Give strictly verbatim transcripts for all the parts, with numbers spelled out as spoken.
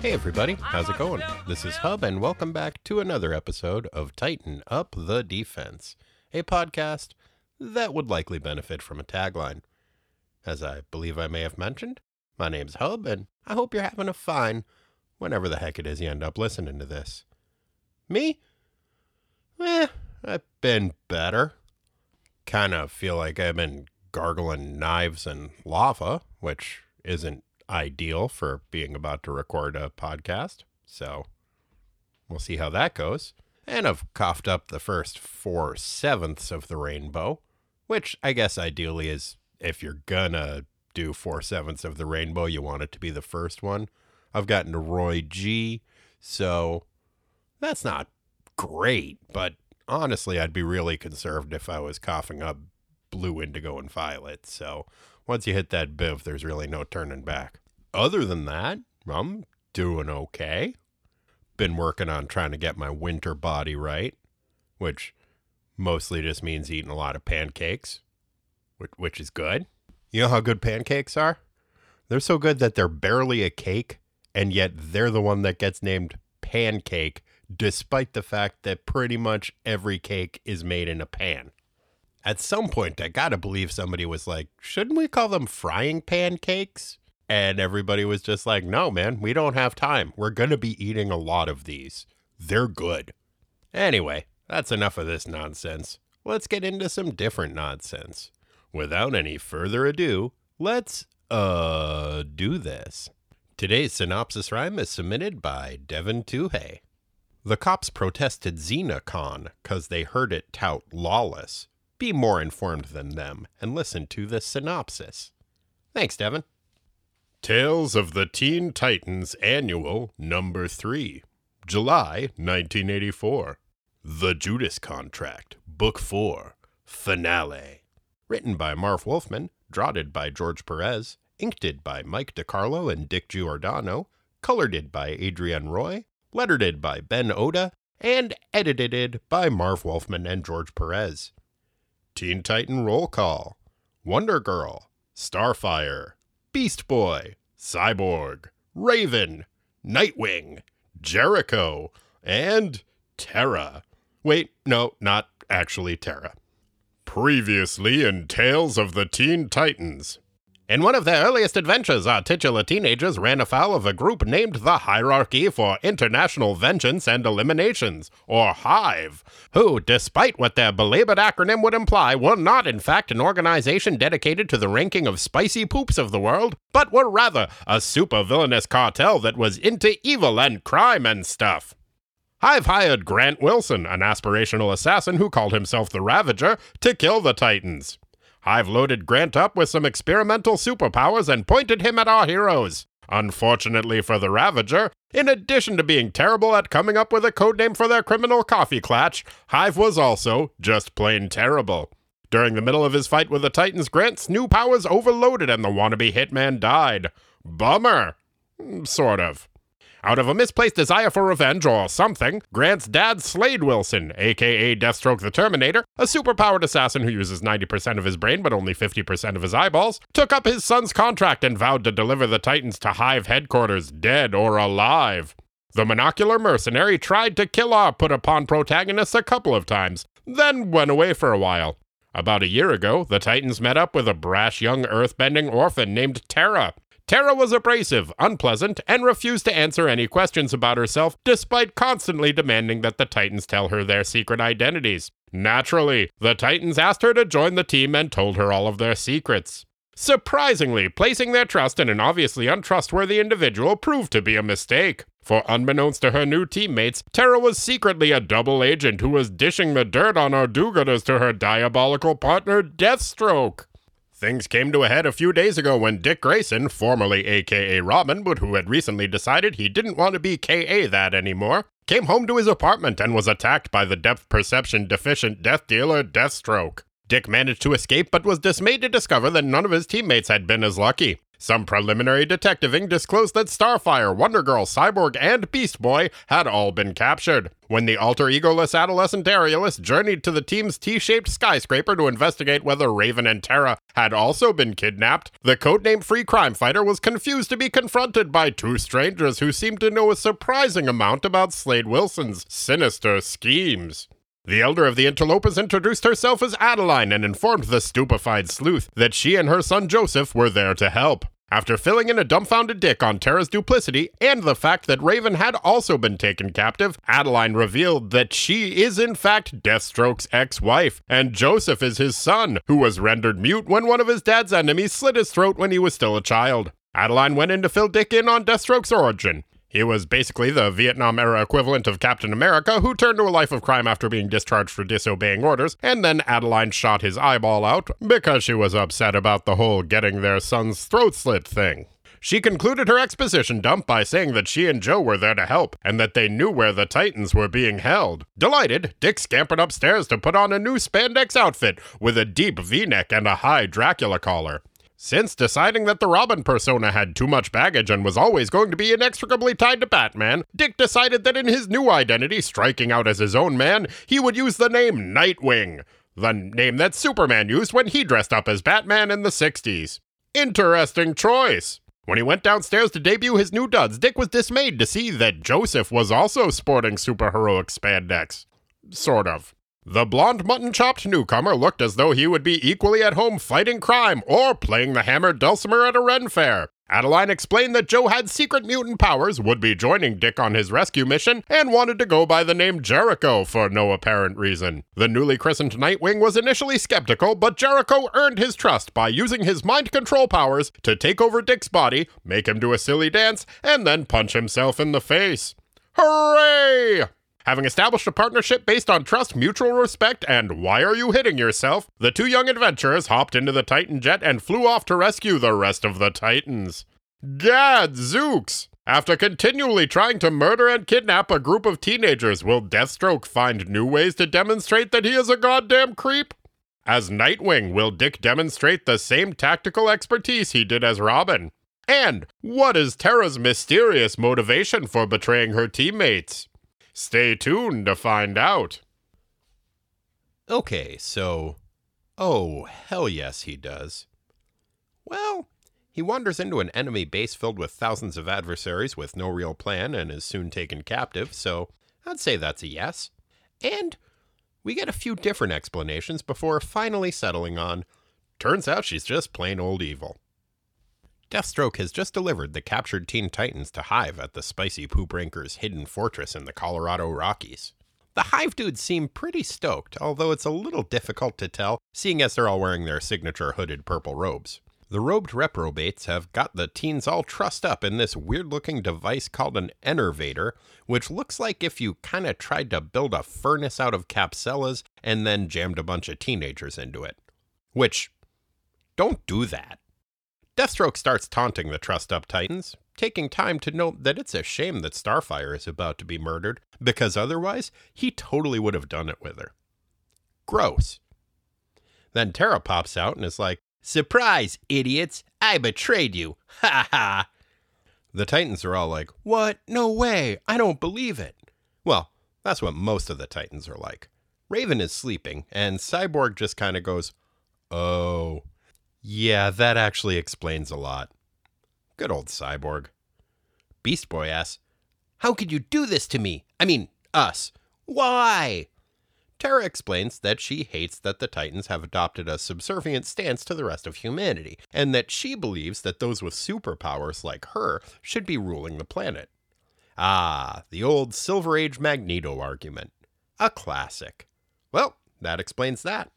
Hey everybody, how's it going? This is Hub and welcome back to another episode of Tighten Up the Defense, a podcast that would likely benefit from a tagline. As I believe I may have mentioned, my name's Hub and I hope you're having a fine whenever the heck it is you end up listening to this. Me? Eh, I've been better. Kind of feel like I've been gargling knives and lava, which isn't ideal for being about to record a podcast, so we'll see how that goes. And I've coughed up the first four-sevenths of the rainbow, which I guess ideally is if you're gonna do four-sevenths of the rainbow, you want it to be the first one. I've gotten to Roy G, so that's not great, but honestly, I'd be really concerned if I was coughing up blue, indigo, and violet, so once you hit that biv, there's really no turning back. Other than that, I'm doing okay. Been working on trying to get my winter body right, which mostly just means eating a lot of pancakes, which, which is good. You know how good pancakes are? They're so good that they're barely a cake, and yet they're the one that gets named pancake, despite the fact that pretty much every cake is made in a pan. At some point, I gotta believe somebody was like, shouldn't we call them frying pancakes? And everybody was just like, no, man, we don't have time. We're gonna be eating a lot of these. They're good. Anyway, that's enough of this nonsense. Let's get into some different nonsense. Without any further ado, let's, uh, do this. Today's synopsis rhyme is submitted by Devin Tuhey. The cops protested XenaCon because they heard it tout lawless. Be more informed than them and listen to the synopsis. Thanks, Devin. Tales of the Teen Titans Annual Number three, July nineteen eighty-four. The Judas Contract, Book four, Finale. Written by Marv Wolfman, draughted by George Perez, inked by Mike DiCarlo and Dick Giordano, colored by Adrienne Roy, lettered by Ben Oda, and edited by Marv Wolfman and George Perez. Teen Titan Roll Call, Wonder Girl, Starfire, Beast Boy, Cyborg, Raven, Nightwing, Jericho, and Terra. Wait, no, not actually Terra. Previously in Tales of the Teen Titans. In one of their earliest adventures, our titular teenagers ran afoul of a group named the Hierarchy for International Vengeance and Eliminations, or HIVE, who, despite what their belabored acronym would imply, were not in fact an organization dedicated to the ranking of spicy poops of the world, but were rather a super-villainous cartel that was into evil and crime and stuff. HIVE hired Grant Wilson, an aspirational assassin who called himself the Ravager, to kill the Titans. I've loaded Grant up with some experimental superpowers and pointed him at our heroes. Unfortunately for the Ravager, in addition to being terrible at coming up with a codename for their criminal coffee clatch, Hive was also just plain terrible. During the middle of his fight with the Titans, Grant's new powers overloaded and the wannabe hitman died. Bummer. Sort of. Out of a misplaced desire for revenge or something, Grant's dad, Slade Wilson, aka Deathstroke the Terminator, a superpowered assassin who uses ninety percent of his brain but only fifty percent of his eyeballs, took up his son's contract and vowed to deliver the Titans to Hive headquarters, dead or alive. The monocular mercenary tried to kill our put-upon protagonists a couple of times, then went away for a while. About a year ago, the Titans met up with a brash young earthbending orphan named Terra. Terra was abrasive, unpleasant, and refused to answer any questions about herself, despite constantly demanding that the Titans tell her their secret identities. Naturally, the Titans asked her to join the team and told her all of their secrets. Surprisingly, placing their trust in an obviously untrustworthy individual proved to be a mistake. For unbeknownst to her new teammates, Terra was secretly a double agent who was dishing the dirt on our do-gooders to her diabolical partner, Deathstroke. Things came to a head a few days ago when Dick Grayson, formerly aka Robin, but who had recently decided he didn't want to be K A that anymore, came home to his apartment and was attacked by the depth perception deficient death dealer Deathstroke. Dick managed to escape but was dismayed to discover that none of his teammates had been as lucky. Some preliminary detectiving disclosed that Starfire, Wonder Girl, Cyborg, and Beast Boy had all been captured. When the alter egoless adolescent Aerialist journeyed to the team's T-shaped skyscraper to investigate whether Raven and Terra had also been kidnapped, the codename Free Crime Fighter was confused to be confronted by two strangers who seemed to know a surprising amount about Slade Wilson's sinister schemes. The elder of the interlopers introduced herself as Adeline and informed the stupefied sleuth that she and her son Joseph were there to help. After filling in a dumbfounded Dick on Terra's duplicity and the fact that Raven had also been taken captive, Adeline revealed that she is in fact Deathstroke's ex-wife, and Joseph is his son, who was rendered mute when one of his dad's enemies slit his throat when he was still a child. Adeline went in to fill Dick in on Deathstroke's origin. He was basically the Vietnam-era equivalent of Captain America, who turned to a life of crime after being discharged for disobeying orders, and then Adeline shot his eyeball out because she was upset about the whole getting their son's throat slit thing. She concluded her exposition dump by saying that she and Joe were there to help, and that they knew where the Titans were being held. Delighted, Dick scampered upstairs to put on a new spandex outfit with a deep V-neck and a high Dracula collar. Since deciding that the Robin persona had too much baggage and was always going to be inextricably tied to Batman, Dick decided that in his new identity, striking out as his own man, he would use the name Nightwing, the name that Superman used when he dressed up as Batman in the sixties. Interesting choice. When he went downstairs to debut his new duds, Dick was dismayed to see that Joseph was also sporting superheroic spandex. Sort of. The blonde mutton-chopped newcomer looked as though he would be equally at home fighting crime or playing the hammered dulcimer at a Ren fair. Adeline explained that Joe had secret mutant powers, would be joining Dick on his rescue mission, and wanted to go by the name Jericho for no apparent reason. The newly christened Nightwing was initially skeptical, but Jericho earned his trust by using his mind control powers to take over Dick's body, make him do a silly dance, and then punch himself in the face. Hooray! Having established a partnership based on trust, mutual respect, and why are you hitting yourself, the two young adventurers hopped into the Titan jet and flew off to rescue the rest of the Titans. Gadzooks! After continually trying to murder and kidnap a group of teenagers, will Deathstroke find new ways to demonstrate that he is a goddamn creep? As Nightwing, will Dick demonstrate the same tactical expertise he did as Robin? And what is Terra's mysterious motivation for betraying her teammates? Stay tuned to find out. Okay, so... Oh, hell yes, he does. Well, he wanders into an enemy base filled with thousands of adversaries with no real plan and is soon taken captive, so I'd say that's a yes. And we get a few different explanations before finally settling on, turns out she's just plain old evil. Deathstroke has just delivered the captured Teen Titans to HIVE at the Spicy Poop Ranker's hidden fortress in the Colorado Rockies. The HIVE dudes seem pretty stoked, although it's a little difficult to tell, seeing as they're all wearing their signature hooded purple robes. The robed reprobates have got the teens all trussed up in this weird-looking device called an enervator, which looks like if you kinda tried to build a furnace out of capsellas and then jammed a bunch of teenagers into it. Which, don't do that. Deathstroke starts taunting the trussed-up Titans, taking time to note that it's a shame that Starfire is about to be murdered, because otherwise, he totally would have done it with her. Gross. Then Terra pops out and is like, "Surprise, idiots! I betrayed you! Ha ha!" The Titans are all like, "What? No way! I don't believe it!" Well, that's what most of the Titans are like. Raven is sleeping, and Cyborg just kind of goes, "Oh... yeah, that actually explains a lot." Good old Cyborg. Beast Boy asks, "How could you do this to me? I mean, us. Why?" Terra explains that she hates that the Titans have adopted a subservient stance to the rest of humanity, and that she believes that those with superpowers like her should be ruling the planet. Ah, the old Silver Age Magneto argument. A classic. Well, that explains that.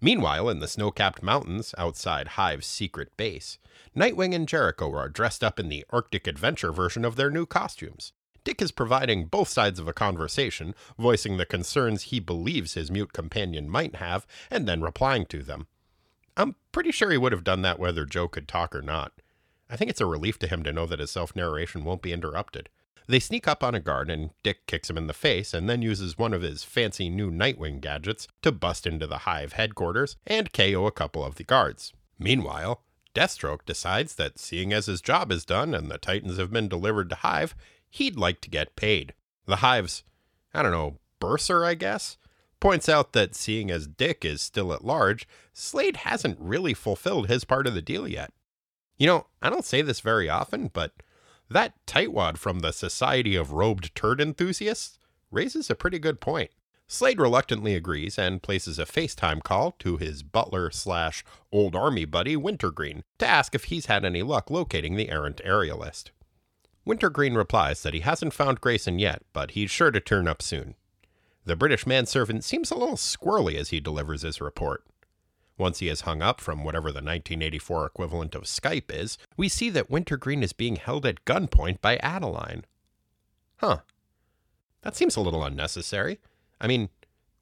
Meanwhile, in the snow-capped mountains outside HIVE's secret base, Nightwing and Jericho are dressed up in the Arctic Adventure version of their new costumes. Dick is providing both sides of a conversation, voicing the concerns he believes his mute companion might have, and then replying to them. I'm pretty sure he would have done that whether Joe could talk or not. I think it's a relief to him to know that his self-narration won't be interrupted. They sneak up on a guard, and Dick kicks him in the face and then uses one of his fancy new Nightwing gadgets to bust into the HIVE headquarters and K O a couple of the guards. Meanwhile, Deathstroke decides that seeing as his job is done and the Titans have been delivered to HIVE, he'd like to get paid. The HIVE's, I don't know, bursar, I guess, points out that seeing as Dick is still at large, Slade hasn't really fulfilled his part of the deal yet. You know, I don't say this very often, but that tightwad from the Society of Robed Turd Enthusiasts raises a pretty good point. Slade reluctantly agrees and places a FaceTime call to his butler-slash-old army buddy Wintergreen to ask if he's had any luck locating the errant aerialist. Wintergreen replies that he hasn't found Grayson yet, but he's sure to turn up soon. The British manservant seems a little squirrely as he delivers his report. Once he is hung up from whatever the nineteen eighty-four equivalent of Skype is, we see that Wintergreen is being held at gunpoint by Adeline. Huh. That seems a little unnecessary. I mean,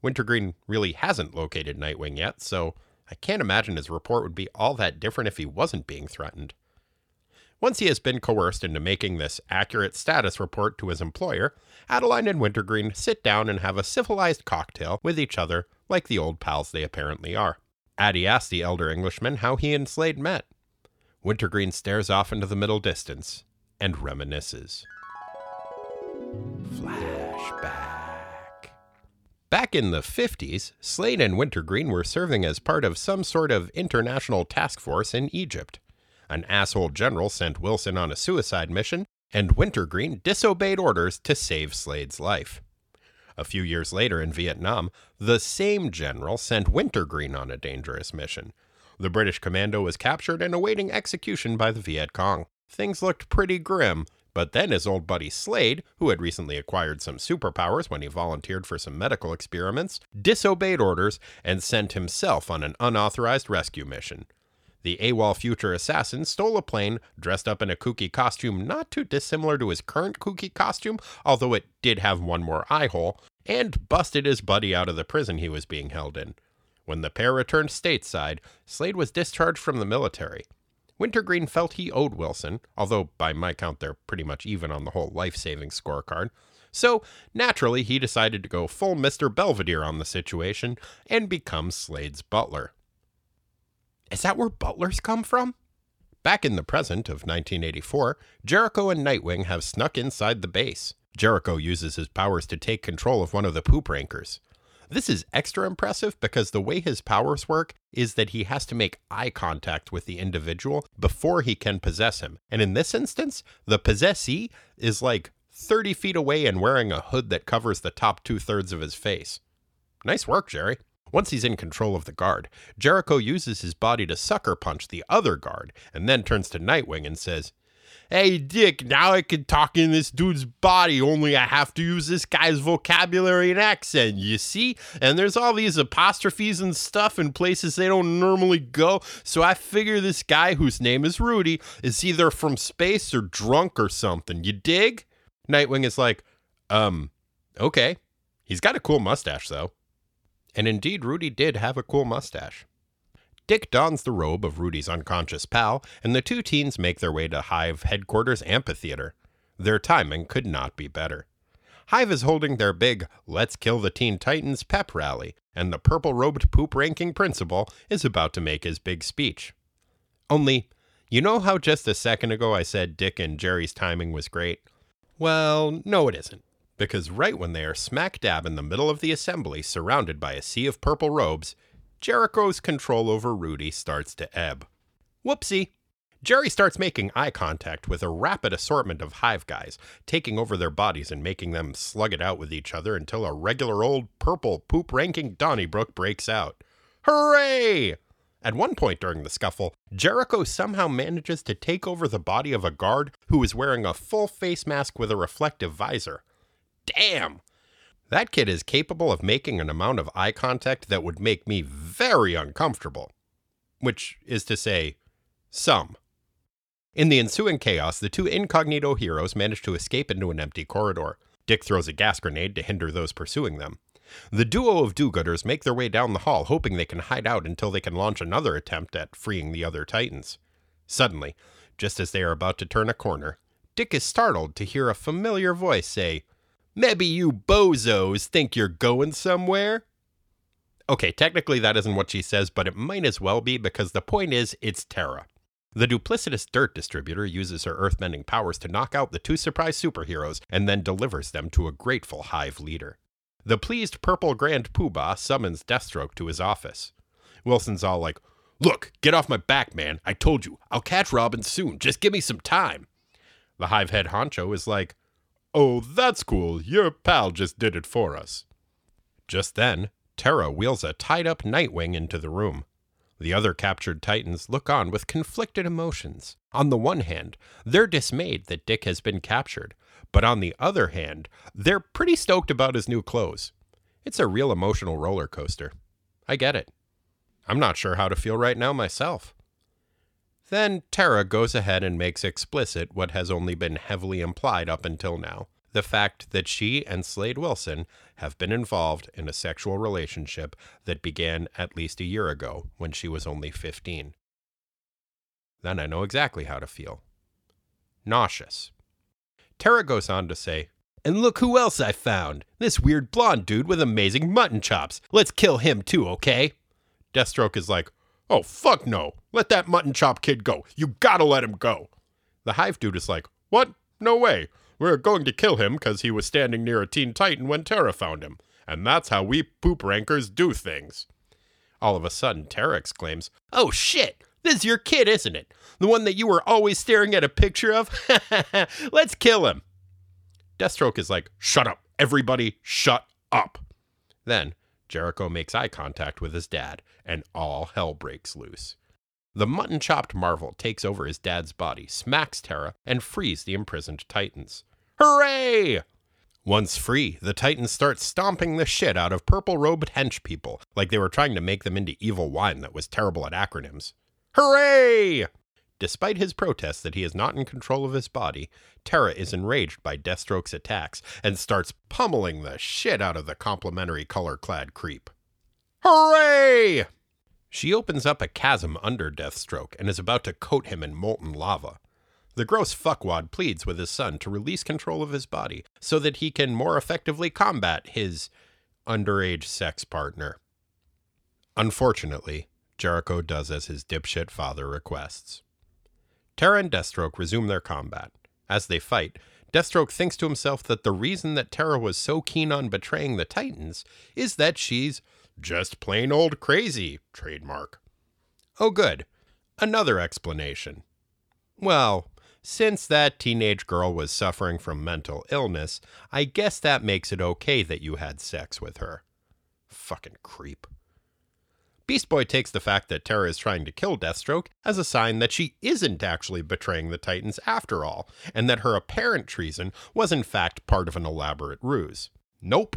Wintergreen really hasn't located Nightwing yet, so I can't imagine his report would be all that different if he wasn't being threatened. Once he has been coerced into making this accurate status report to his employer, Adeline and Wintergreen sit down and have a civilized cocktail with each other like the old pals they apparently are. Addie asks the elder Englishman how he and Slade met. Wintergreen stares off into the middle distance and reminisces. Flashback. Back in the fifties, Slade and Wintergreen were serving as part of some sort of international task force in Egypt. An asshole general sent Wilson on a suicide mission, and Wintergreen disobeyed orders to save Slade's life. A few years later in Vietnam, the same general sent Wintergreen on a dangerous mission. The British commando was captured and awaiting execution by the Viet Cong. Things looked pretty grim. But then his old buddy Slade, who had recently acquired some superpowers when he volunteered for some medical experiments, disobeyed orders and sent himself on an unauthorized rescue mission. The AWOL future assassin stole a plane, dressed up in a kooky costume not too dissimilar to his current kooky costume, although it did have one more eye hole, and busted his buddy out of the prison he was being held in. When the pair returned stateside, Slade was discharged from the military. Wintergreen felt he owed Wilson, although by my count they're pretty much even on the whole life-saving scorecard, so naturally he decided to go full Mister Belvedere on the situation and become Slade's butler. Is that where butlers come from? Back in the present of nineteen eighty-four, Jericho and Nightwing have snuck inside the base. Jericho uses his powers to take control of one of the poop rankers. This is extra impressive because the way his powers work is that he has to make eye contact with the individual before he can possess him. And in this instance, the possessee is like thirty feet away and wearing a hood that covers the top two-thirds of his face. Nice work, Jerry. Once he's in control of the guard, Jericho uses his body to sucker punch the other guard and then turns to Nightwing and says, "Hey, Dick, now I can talk in this dude's body, only I have to use this guy's vocabulary and accent, you see? And there's all these apostrophes and stuff in places they don't normally go, so I figure this guy, whose name is Rudy, is either from space or drunk or something, you dig?" Nightwing is like, um, okay. He's got a cool mustache, though. And indeed, Rudy did have a cool mustache. Dick dons the robe of Rudy's unconscious pal, and the two teens make their way to HIVE headquarters amphitheater. Their timing could not be better. HIVE is holding their big Let's Kill the Teen Titans pep rally, and the purple-robed poop-ranking principal is about to make his big speech. Only, you know how just a second ago I said Dick and Jerry's timing was great? Well, no it isn't, because right when they are smack dab in the middle of the assembly surrounded by a sea of purple robes, Jericho's control over Rudy starts to ebb. Whoopsie! Jerry starts making eye contact with a rapid assortment of HIVE guys, taking over their bodies and making them slug it out with each other until a regular old purple poop-ranking Donnybrook breaks out. Hooray! At one point during the scuffle, Jericho somehow manages to take over the body of a guard who is wearing a full face mask with a reflective visor. Damn! That kid is capable of making an amount of eye contact that would make me very uncomfortable. Which is to say, some. In the ensuing chaos, the two incognito heroes manage to escape into an empty corridor. Dick throws a gas grenade to hinder those pursuing them. The duo of do-gooders make their way down the hall, hoping they can hide out until they can launch another attempt at freeing the other Titans. Suddenly, just as they are about to turn a corner, Dick is startled to hear a familiar voice say, "Maybe you bozos think you're going somewhere?" Okay, technically that isn't what she says, but it might as well be because the point is, it's Terra. The duplicitous Dirt Distributor uses her earthbending powers to knock out the two surprise superheroes and then delivers them to a grateful Hive leader. The pleased Purple Grand Poobah summons Deathstroke to his office. Wilson's all like, "Look, get off my back, man. I told you, I'll catch Robin soon. Just give me some time." The Hive head honcho is like, "Oh, that's cool. Your pal just did it for us." Just then, Terra wheels a tied-up Nightwing into the room. The other captured Titans look on with conflicted emotions. On the one hand, they're dismayed that Dick has been captured, but on the other hand, they're pretty stoked about his new clothes. It's a real emotional roller coaster. I get it. I'm not sure how to feel right now myself. Then Terra goes ahead and makes explicit what has only been heavily implied up until now, the fact that she and Slade Wilson have been involved in a sexual relationship that began at least a year ago when she was only fifteen. Then I know exactly how to feel. Nauseous. Terra goes on to say, "And look who else I found! This weird blonde dude with amazing mutton chops! Let's kill him too, okay?" Deathstroke is like, "Oh, fuck no. Let that mutton chop kid go. You gotta let him go." The Hive dude is like, "What? No way. We're going to kill him because he was standing near a Teen Titan when Terra found him. And that's how we poop rankers do things." All of a sudden, Terra exclaims, "Oh, shit. This is your kid, isn't it? The one that you were always staring at a picture of? Let's kill him." Deathstroke is like, "Shut up. Everybody shut up." Then Jericho makes eye contact with his dad, and all hell breaks loose. The mutton-chopped Marvel takes over his dad's body, smacks Terra, and frees the imprisoned Titans. Hooray! Once free, the Titans start stomping the shit out of purple-robed hench people, like they were trying to make them into evil wine that was terrible at acronyms. Hooray! Despite his protests that he is not in control of his body, Terra is enraged by Deathstroke's attacks and starts pummeling the shit out of the complimentary color-clad creep. Hooray! She opens up a chasm under Deathstroke and is about to coat him in molten lava. The gross fuckwad pleads with his son to release control of his body so that he can more effectively combat his underage sex partner. Unfortunately, Jericho does as his dipshit father requests. Terra and Deathstroke resume their combat. As they fight, Deathstroke thinks to himself that the reason that Terra was so keen on betraying the Titans is that she's just plain old crazy, trademark. Oh good, another explanation. Well, since that teenage girl was suffering from mental illness, I guess that makes it okay that you had sex with her. Fucking creep. Beast Boy takes the fact that Terra is trying to kill Deathstroke as a sign that she isn't actually betraying the Titans after all, and that her apparent treason was in fact part of an elaborate ruse. Nope.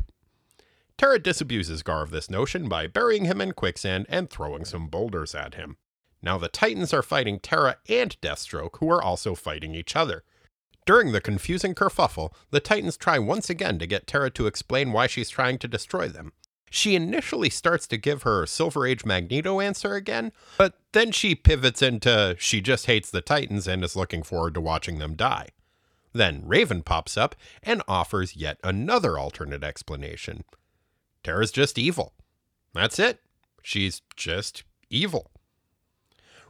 Terra disabuses Gar of this notion by burying him in quicksand and throwing some boulders at him. Now the Titans are fighting Terra and Deathstroke, who are also fighting each other. During the confusing kerfuffle, the Titans try once again to get Terra to explain why she's trying to destroy them. She initially starts to give her Silver Age Magneto answer again, but then she pivots into she just hates the Titans and is looking forward to watching them die. Then Raven pops up and offers yet another alternate explanation. Terra's just evil. That's it. She's just evil.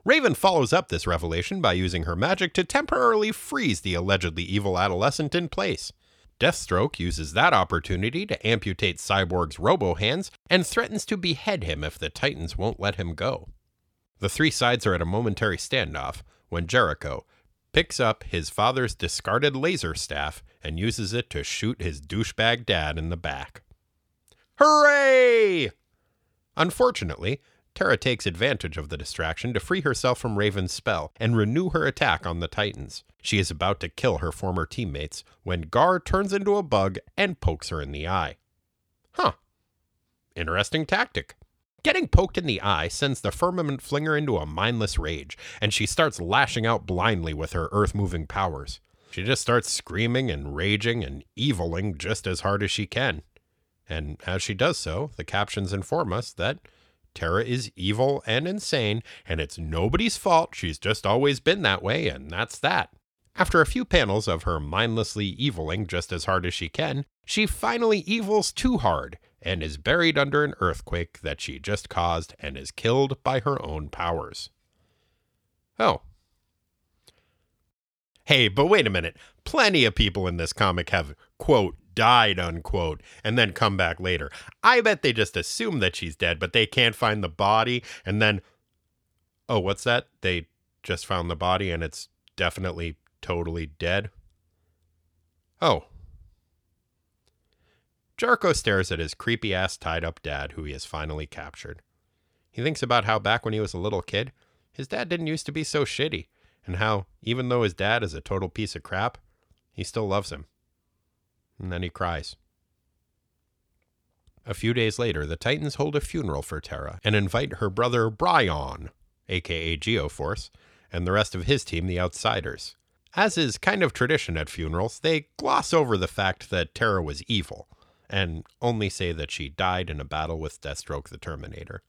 Raven follows up this revelation by using her magic to temporarily freeze the allegedly evil adolescent in place. Deathstroke uses that opportunity to amputate Cyborg's robo-hands and threatens to behead him if the Titans won't let him go. The three sides are at a momentary standoff when Jericho picks up his father's discarded laser staff and uses it to shoot his douchebag dad in the back. Hooray! Unfortunately, Terra takes advantage of the distraction to free herself from Raven's spell and renew her attack on the Titans. She is about to kill her former teammates when Gar turns into a bug and pokes her in the eye. Huh. Interesting tactic. Getting poked in the eye sends the Firmament Flinger into a mindless rage, and she starts lashing out blindly with her earth-moving powers. She just starts screaming and raging and eviling just as hard as she can. And as she does so, the captions inform us that Terra is evil and insane, and it's nobody's fault. She's just always been that way, and that's that. After a few panels of her mindlessly eviling just as hard as she can, she finally evils too hard and is buried under an earthquake that she just caused and is killed by her own powers. Oh, hey, but wait a minute, plenty of people in this comic have, quote, died, unquote, and then come back later. I bet they just assume that she's dead, but they can't find the body, and then, oh, what's that? They just found the body, and it's definitely totally dead. Oh. Jericho stares at his creepy-ass tied-up dad, who he has finally captured. He thinks about how back when he was a little kid, his dad didn't used to be so shitty, and how, even though his dad is a total piece of crap, he still loves him. And then he cries. A few days later, the Titans hold a funeral for Terra and invite her brother Brion, aka Geoforce, and the rest of his team, the Outsiders. As is kind of tradition at funerals, they gloss over the fact that Terra was evil, and only say that she died in a battle with Deathstroke the Terminator.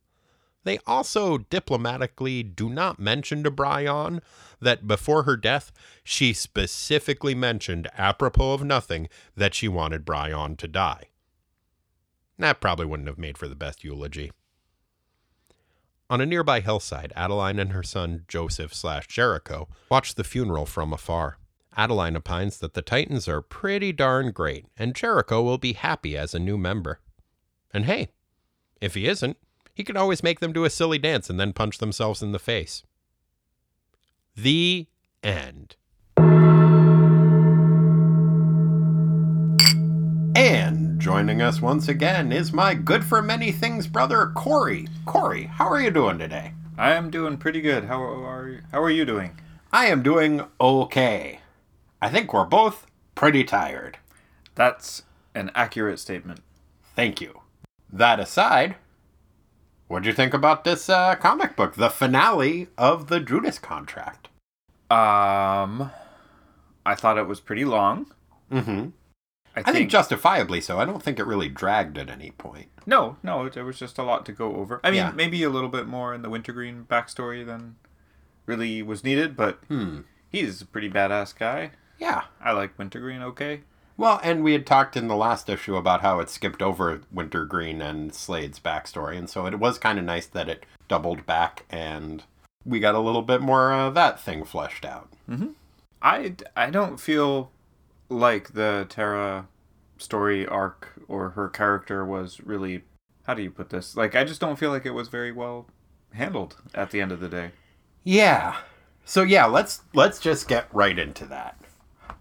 They also diplomatically do not mention to Brion that before her death, she specifically mentioned, apropos of nothing, that she wanted Brion to die. That probably wouldn't have made for the best eulogy. On a nearby hillside, Adeline and her son, Joseph slash Jericho, watch the funeral from afar. Adeline opines that the Titans are pretty darn great, and Jericho will be happy as a new member. And hey, if he isn't, he can always make them do a silly dance and then punch themselves in the face. The end. And joining us once again is my good-for-many-things brother, Corey. Corey, how are you doing today? I am doing pretty good. How are you? How are you doing? I am doing okay. I think we're both pretty tired. That's an accurate statement. Thank you. That aside, what'd you think about this uh, comic book, the finale of The Judas Contract? Um, I thought it was pretty long. Mm-hmm. I, I think, think justifiably so. I don't think it really dragged at any point. No, no, there was just a lot to go over. I mean, yeah. Maybe a little bit more in the Wintergreen backstory than really was needed, but hmm. he's a pretty badass guy. Yeah. I like Wintergreen okay. Well, and we had talked in the last issue about how it skipped over Wintergreen and Slade's backstory, and so it was kind of nice that it doubled back, and we got a little bit more of that thing fleshed out. Mm-hmm. I, I don't feel like the Terra story arc or her character was really, how do you put this? Like, I just don't feel like it was very well handled at the end of the day. Yeah. So yeah, let's let's just get right into that.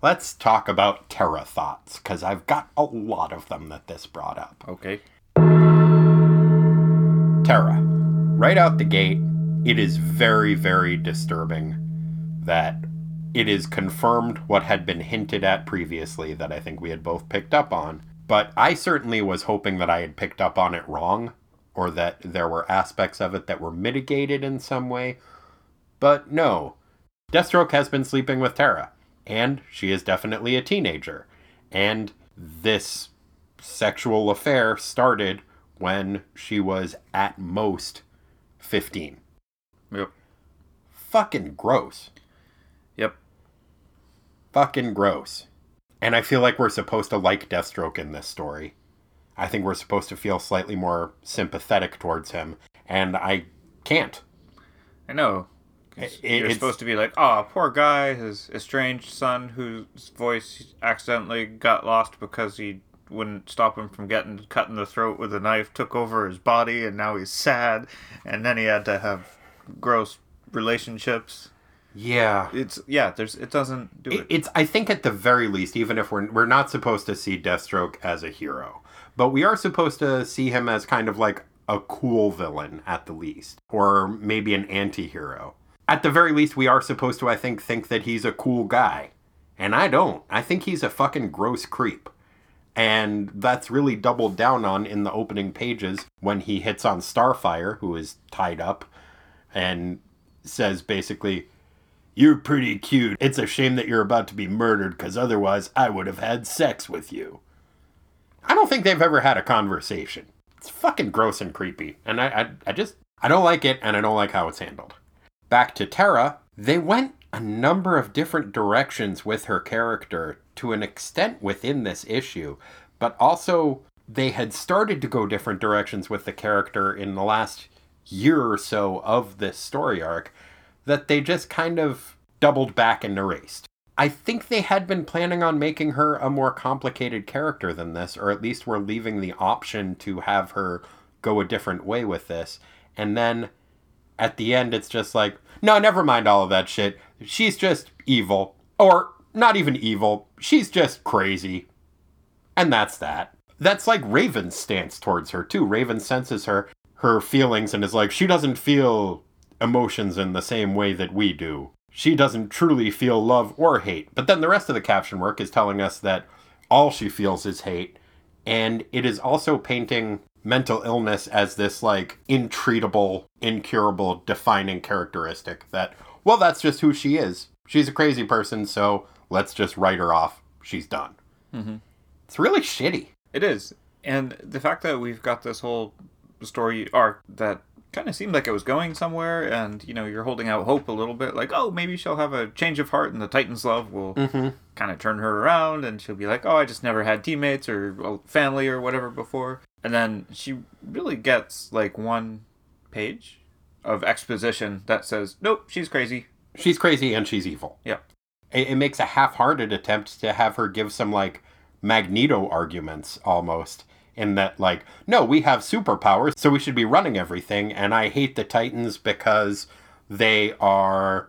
Let's talk about Terra thoughts, because I've got a lot of them that this brought up. Okay. Terra. Right out the gate, it is very, very disturbing that it is confirmed what had been hinted at previously that I think we had both picked up on. But I certainly was hoping that I had picked up on it wrong, or that there were aspects of it that were mitigated in some way. But no. Deathstroke has been sleeping with Terra. And she is definitely a teenager. And this sexual affair started when she was at most fifteen. Yep. Fucking gross. Yep. Fucking gross. And I feel like we're supposed to like Deathstroke in this story. I think we're supposed to feel slightly more sympathetic towards him. And I can't. I know. It, You're it's, supposed to be like, oh, poor guy, his estranged son whose voice accidentally got lost because he wouldn't stop him from getting cut in the throat with a knife, took over his body, and now he's sad, and then he had to have gross relationships. Yeah. It's yeah, there's it doesn't do it. it. It's I think at the very least, even if we're we're not supposed to see Deathstroke as a hero, but we are supposed to see him as kind of like a cool villain at the least, or maybe an anti-hero. At the very least, we are supposed to, I think, think that he's a cool guy. And I don't. I think he's a fucking gross creep. And that's really doubled down on in the opening pages when he hits on Starfire, who is tied up, and says basically, "You're pretty cute. It's a shame that you're about to be murdered, because otherwise I would have had sex with you." I don't think they've ever had a conversation. It's fucking gross and creepy. And I, I, I just, I don't like it, and I don't like how it's handled. Back to Terra, they went a number of different directions with her character to an extent within this issue, but also they had started to go different directions with the character in the last year or so of this story arc that they just kind of doubled back and erased. I think they had been planning on making her a more complicated character than this, or at least were leaving the option to have her go a different way with this. And then at the end, it's just like, no, never mind all of that shit. She's just evil. Or not even evil. She's just crazy. And that's that. That's like Raven's stance towards her, too. Raven senses her, her feelings and is like, she doesn't feel emotions in the same way that we do. She doesn't truly feel love or hate. But then the rest of the caption work is telling us that all she feels is hate. And it is also painting mental illness as this, like, intreatable, incurable, defining characteristic that, well, that's just who she is. She's a crazy person, so let's just write her off. She's done. Mm-hmm. It's really shitty. It is. And the fact that we've got this whole story arc that kind of seemed like it was going somewhere, and you know, you're holding out hope a little bit, like, oh, maybe she'll have a change of heart and the Titans love will mm-hmm. kind of turn her around, and she'll be like, oh, I just never had teammates or family or whatever before. And then she really gets like one page of exposition that says, nope, she's crazy she's crazy and she's evil. Yeah, it, it makes a half-hearted attempt to have her give some like Magneto arguments almost. In that, like, no, we have superpowers, so we should be running everything, and I hate the Titans because they are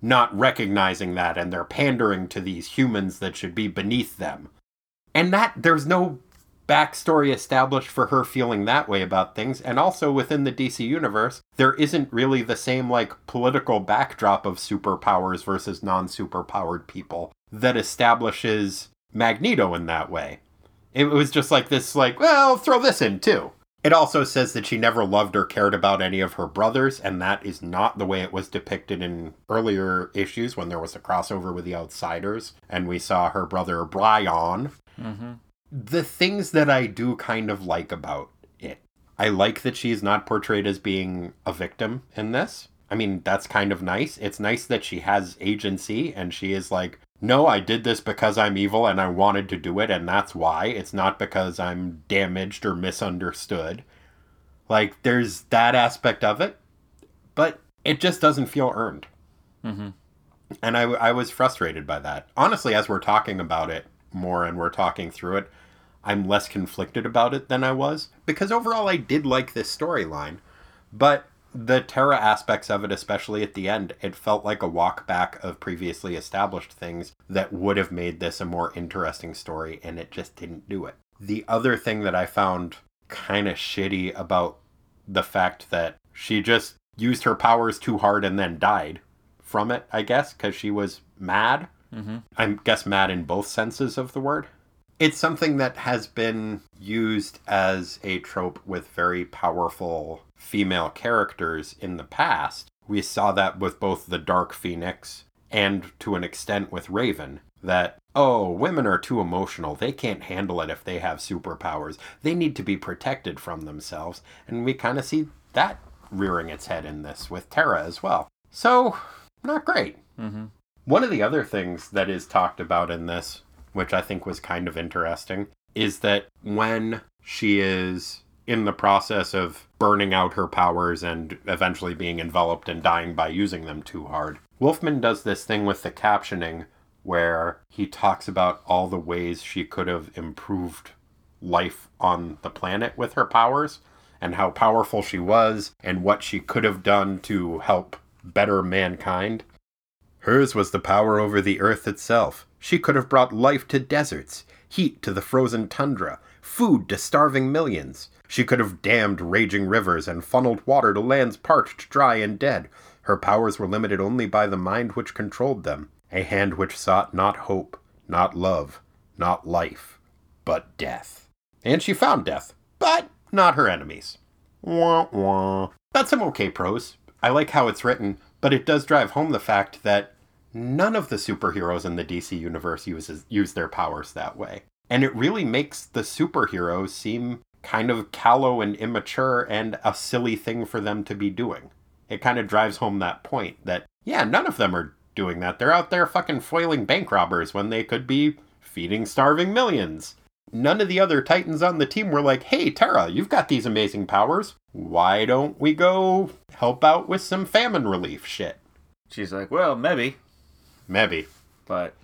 not recognizing that, and they're pandering to these humans that should be beneath them. And that, there's no backstory established for her feeling that way about things, and also within the D C universe, there isn't really the same, like, political backdrop of superpowers versus non-superpowered people that establishes Magneto in that way. It was just like this, like, well, throw this in, too. It also says that she never loved or cared about any of her brothers, and that is not the way it was depicted in earlier issues when there was a crossover with the Outsiders, and we saw her brother Brion. Mm-hmm. The things that I do kind of like about it. I like that she's not portrayed as being a victim in this. I mean, that's kind of nice. It's nice that she has agency, and she is like, no, I did this because I'm evil and I wanted to do it, and that's why. It's not because I'm damaged or misunderstood. Like, there's that aspect of it, but it just doesn't feel earned. Mm-hmm. And I, I was frustrated by that. Honestly, as we're talking about it more and we're talking through it, I'm less conflicted about it than I was, because overall I did like this storyline, but the Terra aspects of it, especially at the end, it felt like a walk back of previously established things that would have made this a more interesting story, and it just didn't do it. The other thing that I found kind of shitty about the fact that she just used her powers too hard and then died from it, I guess, because she was mad. Mm-hmm. I guess mad in both senses of the word. It's something that has been used as a trope with very powerful female characters in the past. We saw that with both the Dark Phoenix and to an extent with Raven, that, oh, women are too emotional. They can't handle it if they have superpowers. They need to be protected from themselves. And we kind of see that rearing its head in this with Terra as well. So, not great. Mm-hmm. One of the other things that is talked about in this, which I think was kind of interesting, is that when she is in the process of burning out her powers and eventually being enveloped and dying by using them too hard, Wolfman does this thing with the captioning where he talks about all the ways she could have improved life on the planet with her powers and how powerful she was and what she could have done to help better mankind. Hers was the power over the earth itself. She could have brought life to deserts, heat to the frozen tundra, food to starving millions. She could have dammed raging rivers and funneled water to lands parched, dry, and dead. Her powers were limited only by the mind which controlled them, a hand which sought not hope, not love, not life, but death. And she found death, but not her enemies. Wah, wah. That's some okay prose. I like how it's written, but it does drive home the fact that none of the superheroes in the D C universe uses, use their powers that way. And it really makes the superheroes seem kind of callow and immature and a silly thing for them to be doing. It kind of drives home that point that, yeah, none of them are doing that. They're out there fucking foiling bank robbers when they could be feeding starving millions. None of the other Titans on the team were like, hey, Terra, you've got these amazing powers. Why don't we go help out with some famine relief shit? She's like, well, maybe. Maybe. But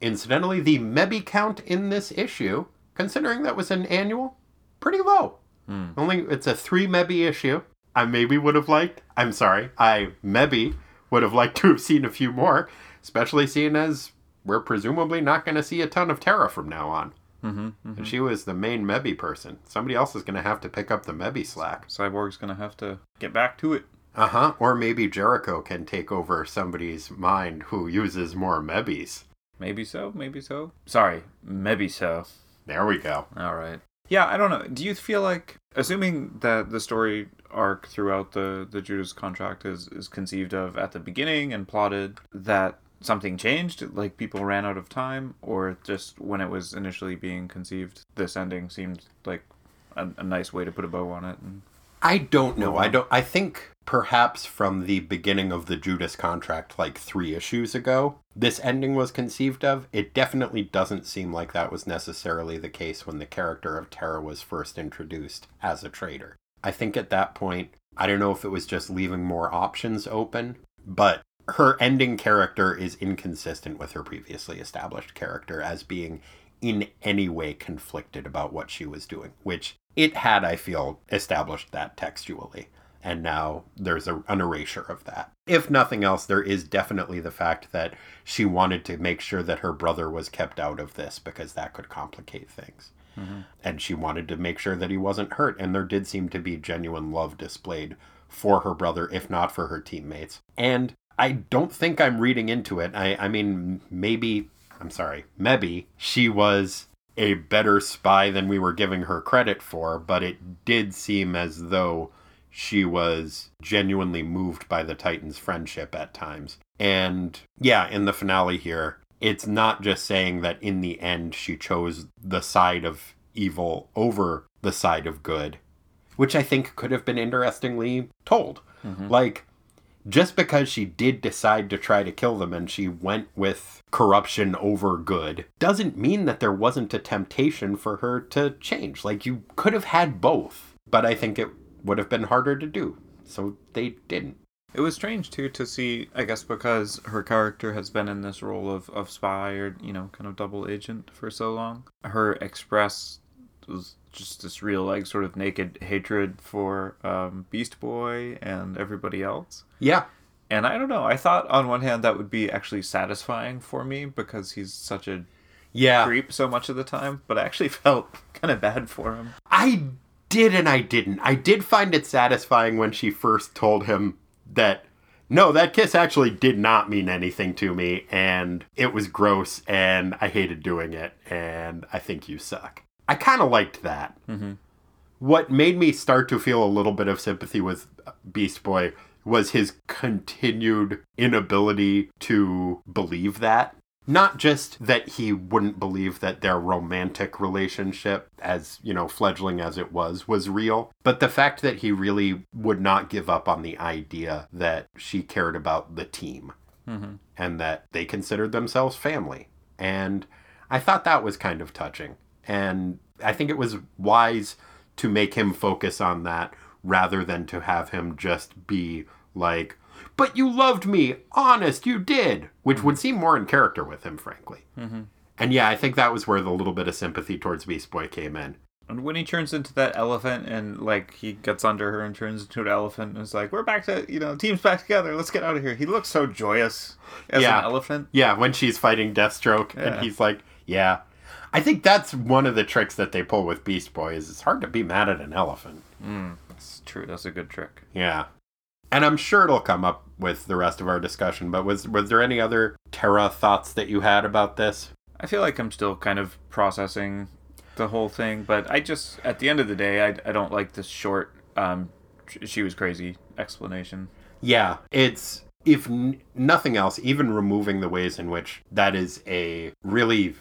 incidentally, the Mebby count in this issue, considering that was an annual, pretty low. Mm. Only it's a three Mebby issue. I maybe would have liked, I'm sorry, I maybe would have liked to have seen a few more, especially seeing as we're presumably not going to see a ton of Terra from now on. Mm-hmm, mm-hmm. And she was the main Mebby person. Somebody else is going to have to pick up the Mebby slack. Cyborg's going to have to get back to it. Uh-huh. Or maybe Jericho can take over somebody's mind who uses more Mebbys. Maybe so, maybe so. Sorry, maybe so. There we go. All right. Yeah, I don't know. Do you feel like, assuming that the story arc throughout the, the Judas Contract is, is conceived of at the beginning and plotted, that something changed, like people ran out of time, or just when it was initially being conceived, this ending seemed like a, a nice way to put a bow on it? And... I don't know. I don't. I think perhaps from the beginning of the Judas Contract, like three issues ago, this ending was conceived of. It definitely doesn't seem like that was necessarily the case when the character of Terra was first introduced as a traitor. I think at that point, I don't know if it was just leaving more options open, but her ending character is inconsistent with her previously established character as being in any way conflicted about what she was doing, which it had, I feel, established that textually. And now there's a, an erasure of that. If nothing else, there is definitely the fact that she wanted to make sure that her brother was kept out of this because that could complicate things. Mm-hmm. And she wanted to make sure that he wasn't hurt. And there did seem to be genuine love displayed for her brother, if not for her teammates. And I don't think I'm reading into it. I, I mean, maybe, I'm sorry, maybe she was a better spy than we were giving her credit for, but it did seem as though she was genuinely moved by the Titans' friendship at times. And yeah, in the finale here, it's not just saying that in the end she chose the side of evil over the side of good, which I think could have been interestingly told. Mm-hmm. Like, just because she did decide to try to kill them and she went with corruption over good doesn't mean that there wasn't a temptation for her to change. Like, you could have had both, but I think it would have been harder to do. So they didn't. It was strange, too, to see, I guess, because her character has been in this role of, of spy or, you know, kind of double agent for so long. Her express was just this real, like, sort of naked hatred for um, Beast Boy and everybody else. Yeah. And I don't know. I thought, on one hand, that would be actually satisfying for me because he's such a yeah. creep so much of the time. But I actually felt kind of bad for him. I did and I didn't. I did find it satisfying when she first told him that, no, that kiss actually did not mean anything to me, and it was gross, and I hated doing it, and I think you suck. I kind of liked that. Mm-hmm. What made me start to feel a little bit of sympathy with Beast Boy was his continued inability to believe that. Not just that he wouldn't believe that their romantic relationship, as, you know, fledgling as it was, was real, but the fact that he really would not give up on the idea that she cared about the team mm-hmm. and that they considered themselves family. And I thought that was kind of touching. And I think it was wise to make him focus on that rather than to have him just be like, but you loved me, honest, you did, which would seem more in character with him, frankly. Mm-hmm. And yeah, I think that was where the little bit of sympathy towards Beast Boy came in. And when he turns into that elephant and, like, he gets under her and turns into an elephant and is like, we're back to, you know, team's back together, let's get out of here. He looks so joyous as yeah. an elephant. Yeah, when she's fighting Deathstroke yeah. and he's like, yeah. I think that's one of the tricks that they pull with Beast Boy is it's hard to be mad at an elephant. Mm, that's true. That's a good trick. Yeah. And I'm sure it'll come up with the rest of our discussion, but was was there any other Terra thoughts that you had about this? I feel like I'm still kind of processing the whole thing, but I just, at the end of the day, I, I don't like this short, um, she was crazy explanation. Yeah, it's, if n- nothing else, even removing the ways in which that is a really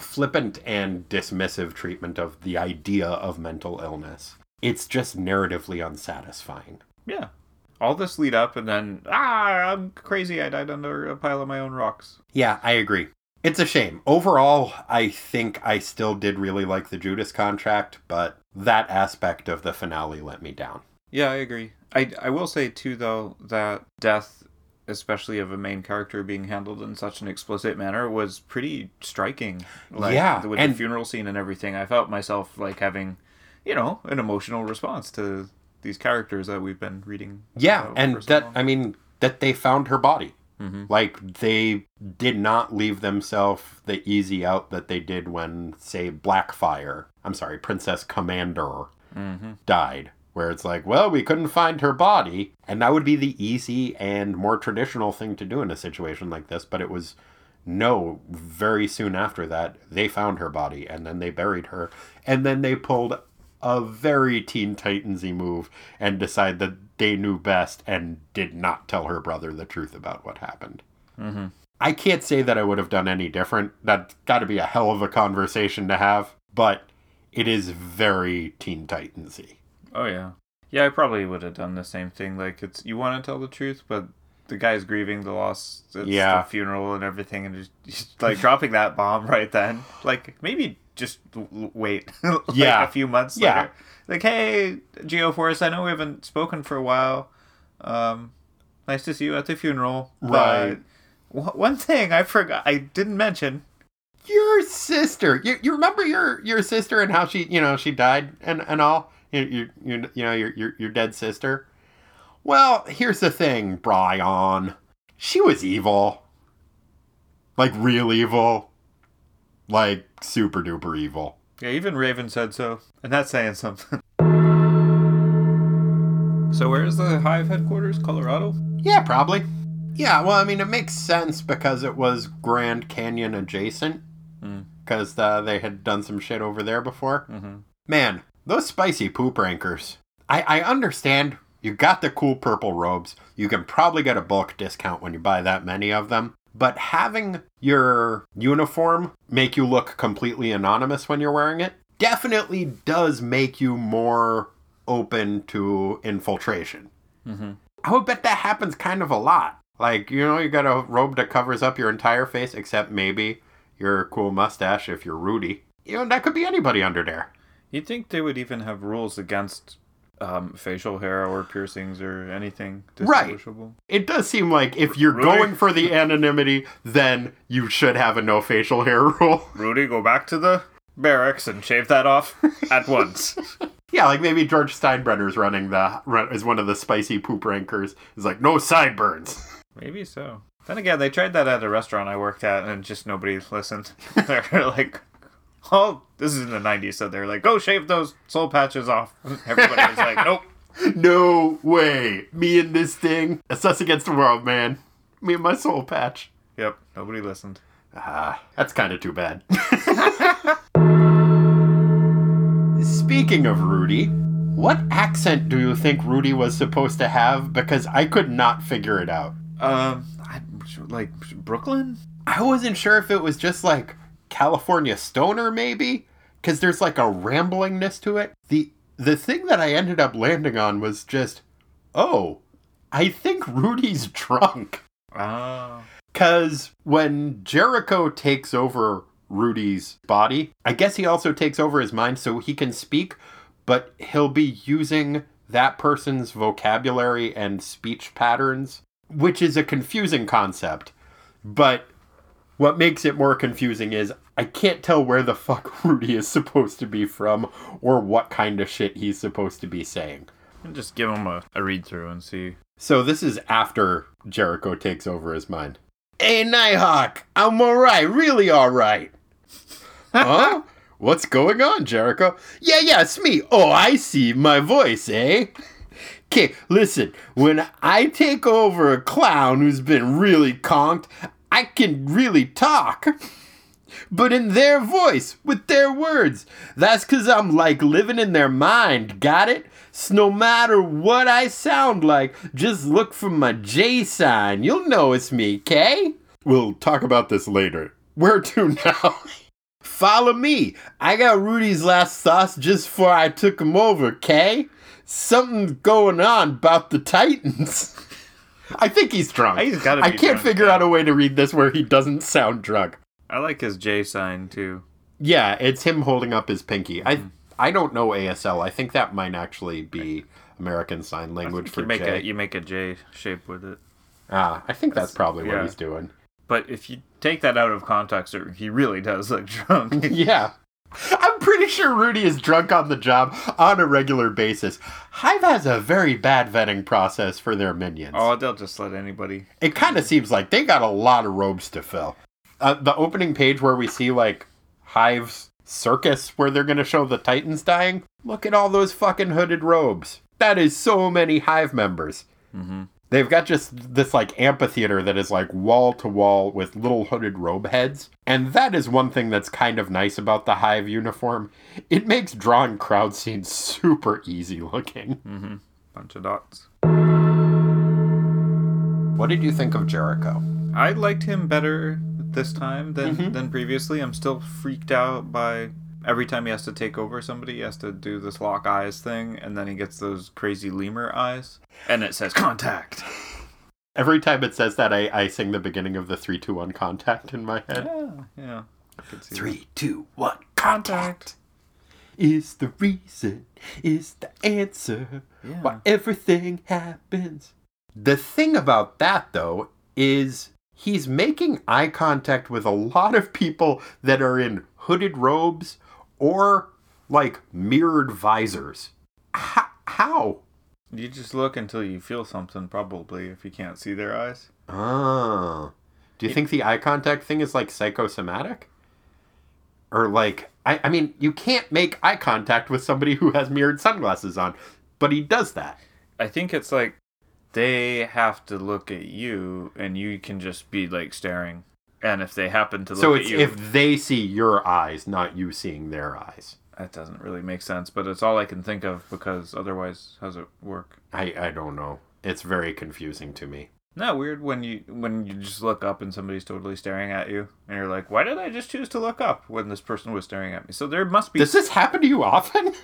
flippant and dismissive treatment of the idea of mental illness, it's just narratively unsatisfying. Yeah. All this lead up and then, ah, I'm crazy, I died under a pile of my own rocks. Yeah, I agree. It's a shame. Overall, I think I still did really like the Judas Contract, but that aspect of the finale let me down. Yeah, I agree. I, I will say, too, though, that Death especially of a main character being handled in such an explicit manner, was pretty striking. Like, yeah, with and the funeral scene and everything, I felt myself like having, you know, an emotional response to these characters that we've been reading. Yeah, and so that long. I mean, that they found her body. Mm-hmm. Like, they did not leave themselves the easy out that they did when, say, Blackfire, I'm sorry, Princess Commander mm-hmm. died. Where it's like, well, we couldn't find her body. And that would be the easy and more traditional thing to do in a situation like this. But it was, no, very soon after that, they found her body. And then they buried her. And then they pulled a very Teen Titans-y move and decided that they knew best and did not tell her brother the truth about what happened. Mm-hmm. I can't say that I would have done any different. That's got to be a hell of a conversation to have. But it is very Teen Titans-y. Oh, yeah. Yeah, I probably would have done the same thing. Like, it's, you want to tell the truth, but the guy's grieving the loss. It's yeah. the funeral and everything. And just, just like, dropping that bomb right then. Like, maybe just l- wait. like, yeah. a few months yeah. later. Like, hey, Geoforce, I know we haven't spoken for a while. Um, nice to see you at the funeral. Right. But w- one thing I forgot, I didn't mention. Your sister. You you remember your, your sister and how she, you know, she died and, and all? You, you, you, you know, your, your your dead sister. Well, here's the thing, Brion. She was evil. Like, real evil. Like, super duper evil. Yeah, even Raven said so. And that's saying something. So where is the Hive headquarters? Colorado? Yeah, probably. Yeah, well, I mean, it makes sense because it was Grand Canyon adjacent. Because mm. uh, they had done some shit over there before. Mm-hmm. Man. Those spicy poop rankers. I, I understand you got the cool purple robes. You can probably get a bulk discount when you buy that many of them. But having your uniform make you look completely anonymous when you're wearing it definitely does make you more open to infiltration. Mm-hmm. I would bet that happens kind of a lot. Like, you know, you got a robe that covers up your entire face, except maybe your cool mustache if you're Rudy. You know, that could be anybody under there. You'd think they would even have rules against um, facial hair or piercings or anything distinguishable. Right. It does seem like if you're Rudy. Going for the anonymity, then you should have a no facial hair rule. Rudy, go back to the barracks and shave that off at once. Yeah, like maybe George Steinbrenner's running the is one of the spicy poop rankers. He's like, no sideburns. Maybe so. Then again, they tried that at a restaurant I worked at, and just nobody listened. They're like, oh, this is in the nineties, so they're like, go shave those soul patches off. Everybody was like, nope. No way. Me and this thing. It's us against the world, man. Me and my soul patch. Yep, nobody listened. Ah, uh, that's kind of too bad. Speaking of Rudy, what accent do you think Rudy was supposed to have? Because I could not figure it out. Um, I, like, Brooklyn? I wasn't sure if it was just like California stoner, maybe, because there's like a ramblingness to it. The the thing that I ended up landing on was just, oh, I think Rudy's drunk. Oh. Because when Jericho takes over Rudy's body, I guess he also takes over his mind, so he can speak, but he'll be using that person's vocabulary and speech patterns, which is a confusing concept. But what makes it more confusing is I can't tell where the fuck Rudy is supposed to be from or what kind of shit he's supposed to be saying. And just give him a, a read through and see. So this is after Jericho takes over his mind. Hey, Nighthawk, I'm all right, really all right. Huh? What's going on, Jericho? Yeah, yeah, it's me. Oh, I see my voice, eh? Okay, listen, when I take over a clown who's been really conked, I can really talk, but in their voice, with their words. That's because I'm like living in their mind, got it? So no matter what I sound like, just look for my J sign. You'll know it's me, okay? We'll talk about this later. Where to now? Follow me. I got Rudy's last thoughts just before I took him over, okay? Something's going on about the Titans. I think he's drunk. He's gotta be I can't drunk, figure yeah. out a way to read this where he doesn't sound drunk. I like his J sign, too. Yeah, it's him holding up his pinky. Mm-hmm. I I don't know A S L. I think that might actually be American Sign Language for J. You make a J shape with it. Ah, I think that's, that's probably yeah. what he's doing. But if you take that out of context, he really does look drunk. Yeah. I'm pretty sure Rudy is drunk on the job on a regular basis. Hive has a very bad vetting process for their minions. Oh, they'll just let anybody. It kind of seems like they got a lot of robes to fill. Uh, the opening page where we see, like, Hive's circus where they're going to show the Titans dying. Look at all those fucking hooded robes. That is so many Hive members. Mm-hmm. They've got just this, like, amphitheater that is, like, wall-to-wall with little hooded robe heads. And that is one thing that's kind of nice about the Hive uniform. It makes drawing crowd scenes super easy looking. Mm-hmm. Bunch of dots. What did you think of Jericho? I liked him better this time than, mm-hmm. than previously. I'm still freaked out by... Every time he has to take over somebody, he has to do this lock eyes thing, and then he gets those crazy lemur eyes, and it says, contact. Every time it says that, I, I sing the beginning of the three two one contact in my head. Yeah, yeah. I could see three two one contact is the reason, is the answer, yeah. why everything happens. The thing about that, though, is he's making eye contact with a lot of people that are in hooded robes, or, like, mirrored visors. H- how? You just look until you feel something, probably, if you can't see their eyes. Oh. Do you it, think the eye contact thing is, like, psychosomatic? Or, like, I, I mean, you can't make eye contact with somebody who has mirrored sunglasses on, but he does that. I think it's, like, they have to look at you, and you can just be, like, staring. And if they happen to look so it's at you... So if they see your eyes, not you seeing their eyes. That doesn't really make sense, but it's all I can think of, because otherwise, how's it work? I, I don't know. It's very confusing to me. No, weird when you when you just look up and somebody's totally staring at you, and you're like, why did I just choose to look up when this person was staring at me? So there must be... Does this happen to you often?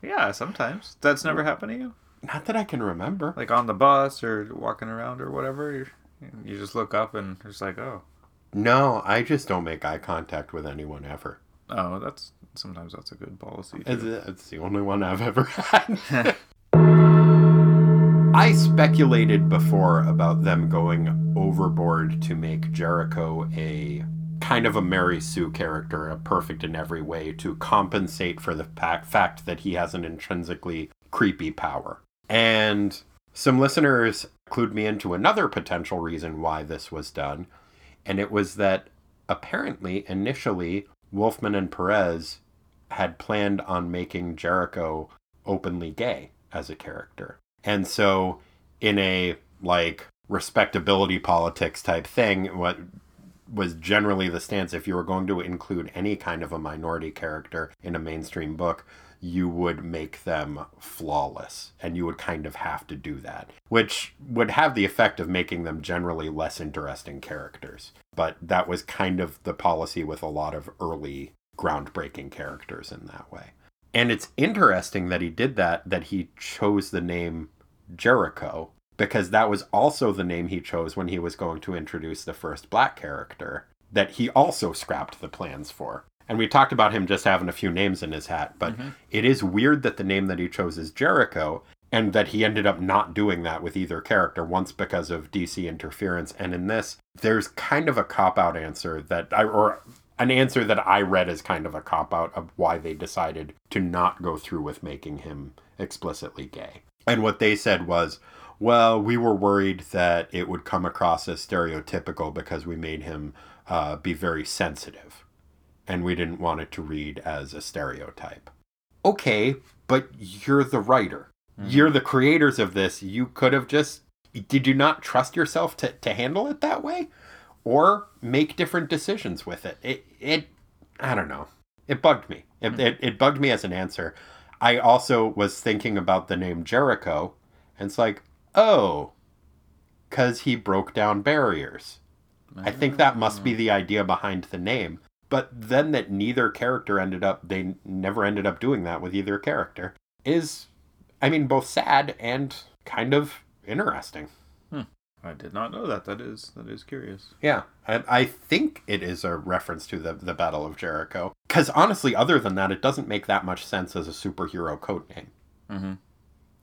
Yeah, sometimes. That's never happened to you? Not that I can remember. Like on the bus, or walking around, or whatever, you're, you just look up and it's like, oh... No, I just don't make eye contact with anyone ever. Oh, that's sometimes that's a good policy. It's, it's the only one I've ever had. I speculated before about them going overboard to make Jericho a kind of a Mary Sue character, a perfect in every way, to compensate for the fact that he has an intrinsically creepy power. And some listeners clued me into another potential reason why this was done. And it was that, apparently, initially, Wolfman and Perez had planned on making Jericho openly gay as a character. And so, in a, like, respectability politics type thing, what was generally the stance, if you were going to include any kind of a minority character in a mainstream book, you would make them flawless, and you would kind of have to do that, which would have the effect of making them generally less interesting characters. But that was kind of the policy with a lot of early groundbreaking characters in that way. And it's interesting that he did that, that he chose the name Jericho, because that was also the name he chose when he was going to introduce the first black character that he also scrapped the plans for. And we talked about him just having a few names in his hat, but mm-hmm. it is weird that the name that he chose is Jericho, and that he ended up not doing that with either character once because of D C interference. And in this, there's kind of a cop-out answer that, I, or an answer that I read as kind of a cop-out of why they decided to not go through with making him explicitly gay. And what they said was, well, we were worried that it would come across as stereotypical because we made him uh, be very sensitive. And we didn't want it to read as a stereotype. Okay, but you're the writer. Mm-hmm. You're the creators of this. You could have just... Did you not trust yourself to, to handle it that way? Or make different decisions with it? It... it I don't know. It bugged me. It, mm-hmm. it, it bugged me as an answer. I also was thinking about the name Jericho. And it's like, oh, because he broke down barriers. Mm-hmm. I think that must be the idea behind the name. But then that neither character ended up, they never ended up doing that with either character, is, I mean, both sad and kind of interesting. Hmm. I did not know that. That is that is curious. Yeah. I, I think it is a reference to the, the Battle of Jericho. Because honestly, other than that, it doesn't make that much sense as a superhero codename. Mm-hmm.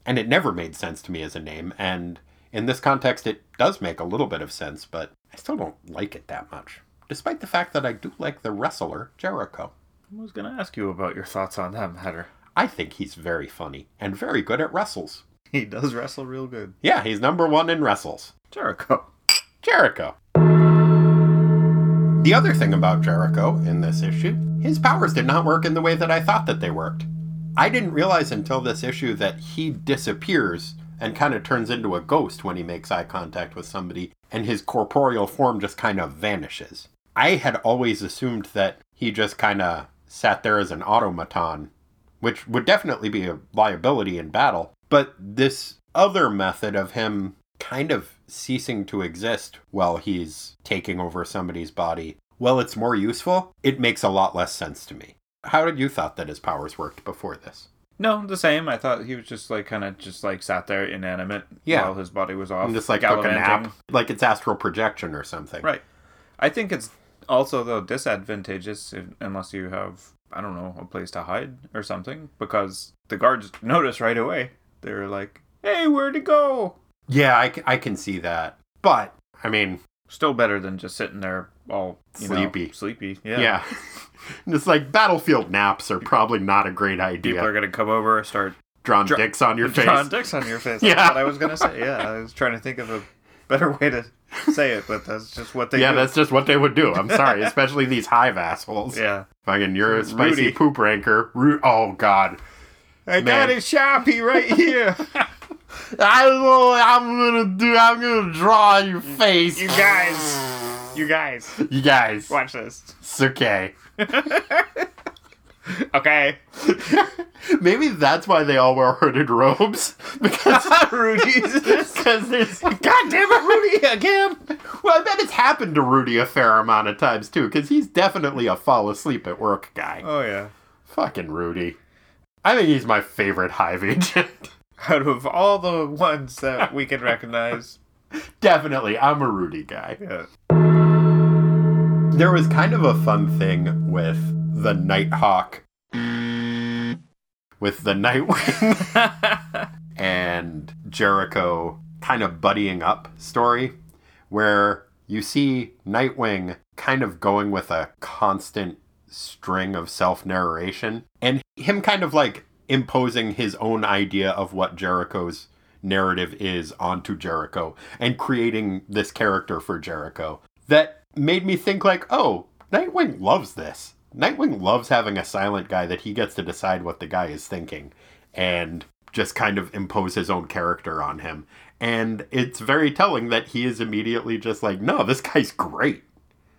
And it never made sense to me as a name. And In this context, it does make a little bit of sense, but I still don't like it that much, despite the fact that I do like the wrestler, Jericho. I was going to ask you about your thoughts on him, Heather. I think he's very funny and very good at wrestles. He does wrestle real good. Yeah, he's number one in wrestles. Jericho. Jericho. The other thing about Jericho in this issue, his powers did not work in the way that I thought that they worked. I didn't realize until this issue that he disappears and kind of turns into a ghost when he makes eye contact with somebody, and his corporeal form just kind of vanishes. I had always assumed that he just kind of sat there as an automaton, which would definitely be a liability in battle, but this other method of him kind of ceasing to exist while he's taking over somebody's body, while it's more useful, it makes a lot less sense to me. How did you thought that his powers worked before this? No, the same. I thought he was just like kind of just like sat there inanimate yeah. while his body was off. And just like took a nap. Like it's astral projection or something. Right. I think it's also, though, disadvantageous if, unless you have, I don't know, a place to hide or something. Because the guards notice right away. They're like, hey, where'd he go? Yeah, I, I can see that. But, I mean... Still better than just sitting there all, you sleepy. know, sleepy. Yeah. Yeah. It's like battlefield naps are probably not a great idea. People are going to come over and start... Drawing dra- dicks on your face. Drawing dicks on your face. Yeah. That's what I was going to say. Yeah, I was trying to think of a better way to say it, but that's just what they yeah, do. Yeah, that's just what they would do. I'm sorry. Especially these hive assholes. Yeah. Fucking, you're a spicy Rudy. Poop ranker. Ru- oh, God. I Man. Got a Sharpie right here. I don't know what I'm going to do. I'm going to draw on your face. You guys. You guys. You guys. Watch this. It's okay. Okay. Maybe that's why they all wear hooded robes. Because Rudy's. Because there's. God damn it, Rudy again. Well, I bet it's happened to Rudy a fair amount of times, too, because he's definitely a fall asleep at work guy. Oh, yeah. Fucking Rudy. I think he's my favorite hive agent. Out of all the ones that we can recognize. Definitely, I'm a Rudy guy. Yeah. There was kind of a fun thing with the Nighthawk, with the Nightwing, and Jericho kind of buddying up story, where you see Nightwing kind of going with a constant string of self-narration, and him kind of like imposing his own idea of what Jericho's narrative is onto Jericho and creating this character for Jericho that made me think like, oh, Nightwing loves this. Nightwing loves having a silent guy that he gets to decide what the guy is thinking and just kind of impose his own character on him. And it's very telling that he is immediately just like, no, this guy's great.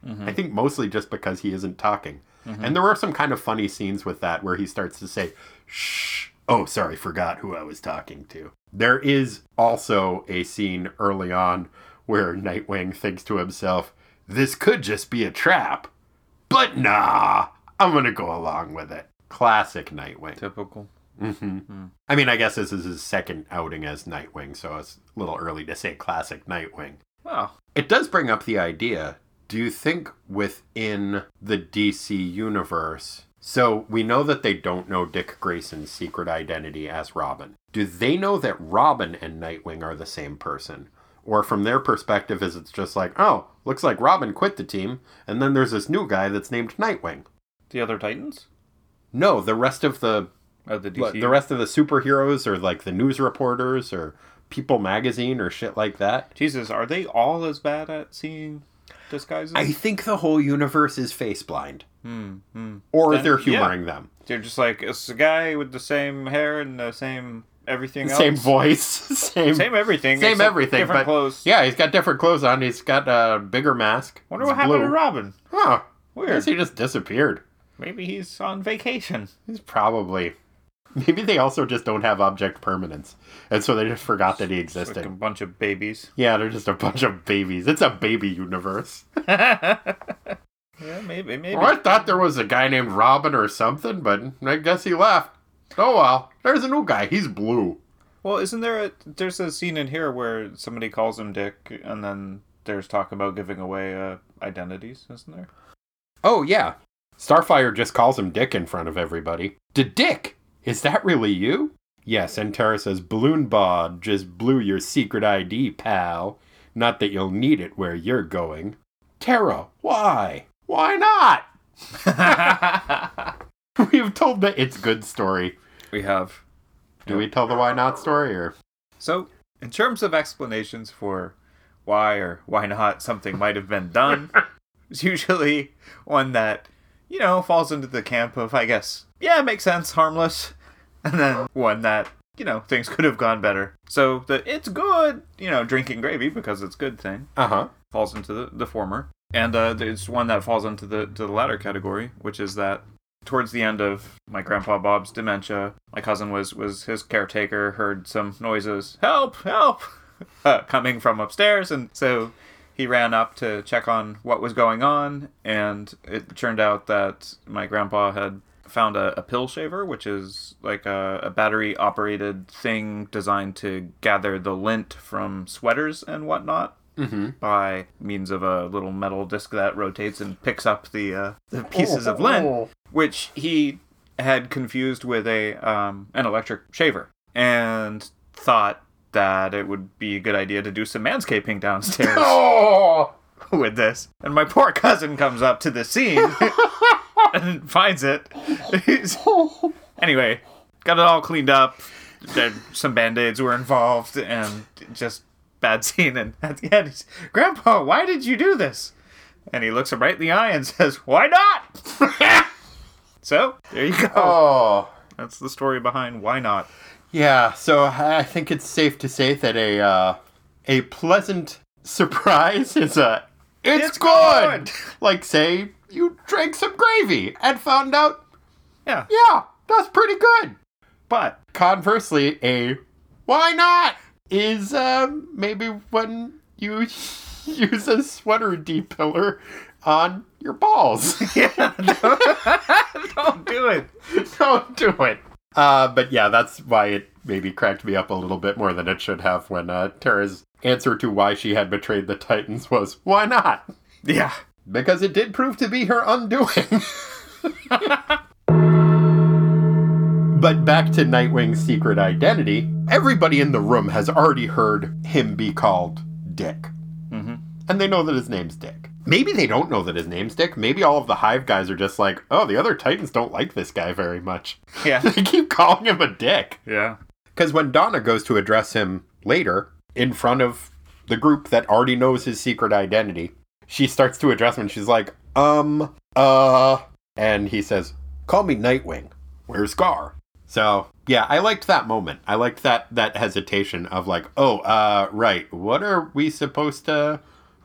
Mm-hmm. I think mostly just because he isn't talking. Mm-hmm. And there were some kind of funny scenes with that where he starts to say, shh, oh, sorry, forgot who I was talking to. There is also a scene early on where Nightwing thinks to himself, this could just be a trap, but nah, I'm going to go along with it. Classic Nightwing. Typical. Mm-hmm. Mm. I mean, I guess this is his second outing as Nightwing, so it's a little early to say classic Nightwing. Wow. It does bring up the idea, do you think within the D C universe, so we know that they don't know Dick Grayson's secret identity as Robin. Do they know that Robin and Nightwing are the same person? Or from their perspective, is it's just like, oh, looks like Robin quit the team, and then there's this new guy that's named Nightwing. The other Titans? No, the rest of the oh, the, D C. the rest of the superheroes, or like the news reporters, or People magazine, or shit like that. Jesus, are they all as bad at seeing? Disguises? I think the whole universe is face blind. Hmm, hmm. Or then, they're humoring yeah. them. They're just like, it's a guy with the same hair and the same everything else. Same voice. Same, same everything. Same everything. Different but clothes. Yeah, he's got different clothes on. He's got a bigger mask. Wonder it's what blue. happened to Robin. Huh. Weird. I guess he just disappeared. Maybe he's on vacation. He's probably... Maybe they also just don't have object permanence. And so they just forgot that he existed. It's like a bunch of babies. Yeah, they're just a bunch of babies. It's a baby universe. Yeah, maybe, maybe. Well, I thought there was a guy named Robin or something, but I guess he left. Oh, well. There's a new guy. He's blue. Well, isn't there a... There's a scene in here where somebody calls him Dick, and then there's talk about giving away uh, identities, isn't there? Oh, yeah. Starfire just calls him Dick in front of everybody. To Dick! Is that really you? Yes, and Terra says, Balloon Bod just blew your secret I D, pal. Not that you'll need it where you're going. Terra, why? Why not? We've told the It's Good story. We have. Do we tell the why not story? Or? So, in terms of explanations for why or why not something might have been done, it's usually one that, you know, falls into the camp of, I guess, yeah, makes sense, harmless. And then one that, you know, things could have gone better. So the it's good, you know, drinking gravy because it's good thing. Uh-huh. Falls into the, the former. And uh, it's one that falls into the, to the latter category, which is that towards the end of my Grandpa Bob's dementia, my cousin was, was his caretaker, heard some noises, help, help, uh, coming from upstairs. And so he ran up to check on what was going on. And it turned out that my grandpa had found a, a pill shaver, which is like a, a battery-operated thing designed to gather the lint from sweaters and whatnot mm-hmm. by means of a little metal disc that rotates and picks up the, uh, the pieces oh, of lint, oh. which he had confused with a um, an electric shaver and thought that it would be a good idea to do some manscaping downstairs oh. with this. And my poor cousin comes up to the scene and finds it. Anyway, got it all cleaned up. Some band-aids were involved and just bad scene. And at the end, he's, Grandpa, why did you do this? And he looks him right in the eye and says, why not? So, there you go. Oh. That's the story behind why not. Yeah, so I think it's safe to say that a uh, a pleasant surprise is a, it's, it's good. good. Like, say, you drank some gravy and found out, yeah, yeah, that's pretty good. But conversely, a why not is uh, maybe when you use a sweater depiller on your balls. Yeah, don't, don't do it. Don't do it. Uh, but yeah, that's why it maybe cracked me up a little bit more than it should have when uh, Terra's answer to why she had betrayed the Titans was, why not? Yeah. Because it did prove to be her undoing. But back to Nightwing's secret identity, everybody in the room has already heard him be called Dick. Mm-hmm. And they know that his name's Dick. Maybe they don't know that his name's Dick. Maybe all of the Hive guys are just like, oh, the other Titans don't like this guy very much. Yeah. They keep calling him a Dick. Yeah. Because when Donna goes to address him later, in front of the group that already knows his secret identity, she starts to address him and she's like, um, uh, and he says, call me Nightwing. Where's Gar? So, yeah, I liked that moment. I liked that, that hesitation of like, oh, uh, right. What are we supposed to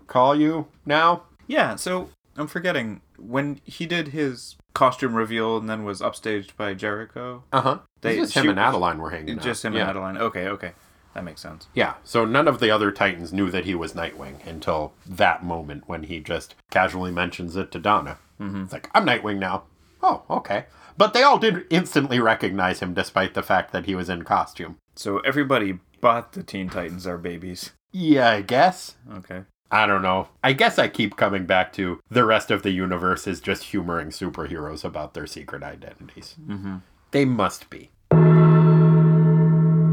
call you now? Yeah, so I'm forgetting. When he did his costume reveal and then was upstaged by Jericho. Uh-huh. They, just him she, and Adeline were hanging out. Just him yeah. and Adeline. Okay, okay. That makes sense. Yeah, so none of the other Titans knew that he was Nightwing until that moment when he just casually mentions it to Donna. Mm-hmm. It's like, I'm Nightwing now. Oh, okay. But they all did instantly recognize him despite the fact that he was in costume. So everybody but the Teen Titans are babies. Yeah, I guess. Okay. I don't know. I guess I keep coming back to the rest of the universe is just humoring superheroes about their secret identities. Mm-hmm. They must be.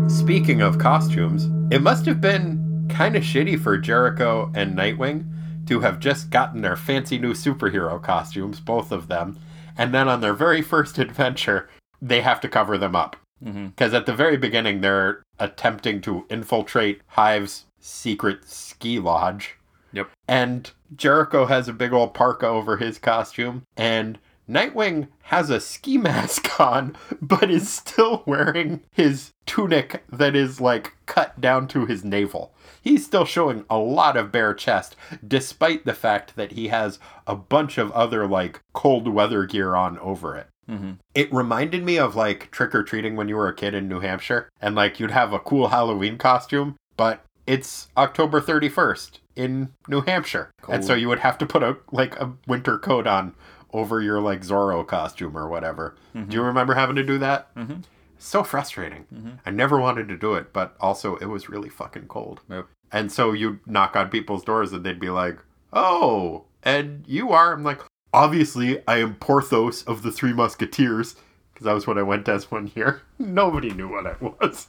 Speaking of costumes, it must have been kind of shitty for Jericho and Nightwing to have just gotten their fancy new superhero costumes, both of them, and then on their very first adventure, they have to cover them up. Because mm-hmm. at the very beginning, they're attempting to infiltrate Hive's secret ski lodge. Yep. And Jericho has a big old parka over his costume, and Nightwing has a ski mask on, but is still wearing his tunic that is, like, cut down to his navel. He's still showing a lot of bare chest, despite the fact that he has a bunch of other, like, cold weather gear on over it. Mm-hmm. It reminded me of, like, trick-or-treating when you were a kid in New Hampshire, and, like, you'd have a cool Halloween costume, but it's October thirty-first in New Hampshire. Cold. And so you would have to put, a like, a winter coat on over your, like, Zorro costume or whatever. Mm-hmm. Do you remember having to do that? Mm-hmm. So frustrating. Mm-hmm. I never wanted to do it, but also it was really fucking cold. Yep. And so you'd knock on people's doors and they'd be like, oh, and you are? I'm like, obviously I am Porthos of the Three Musketeers. because that was what I went as one year. Nobody knew what I was.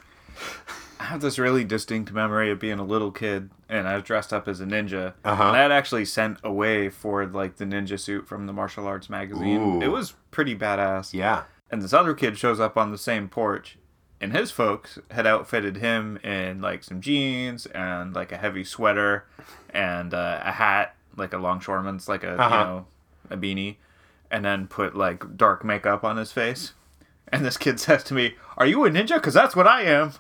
I have this really distinct memory of being a little kid, and I was dressed up as a ninja. Uh-huh. And I had actually sent away for like the ninja suit from the martial arts magazine. Ooh. It was pretty badass. Yeah. And this other kid shows up on the same porch, and his folks had outfitted him in like some jeans and like a heavy sweater and uh, a hat, like a longshoreman's, like a uh-huh. you know a beanie, and then put like dark makeup on his face. And this kid says to me, "Are you a ninja? Because that's what I am."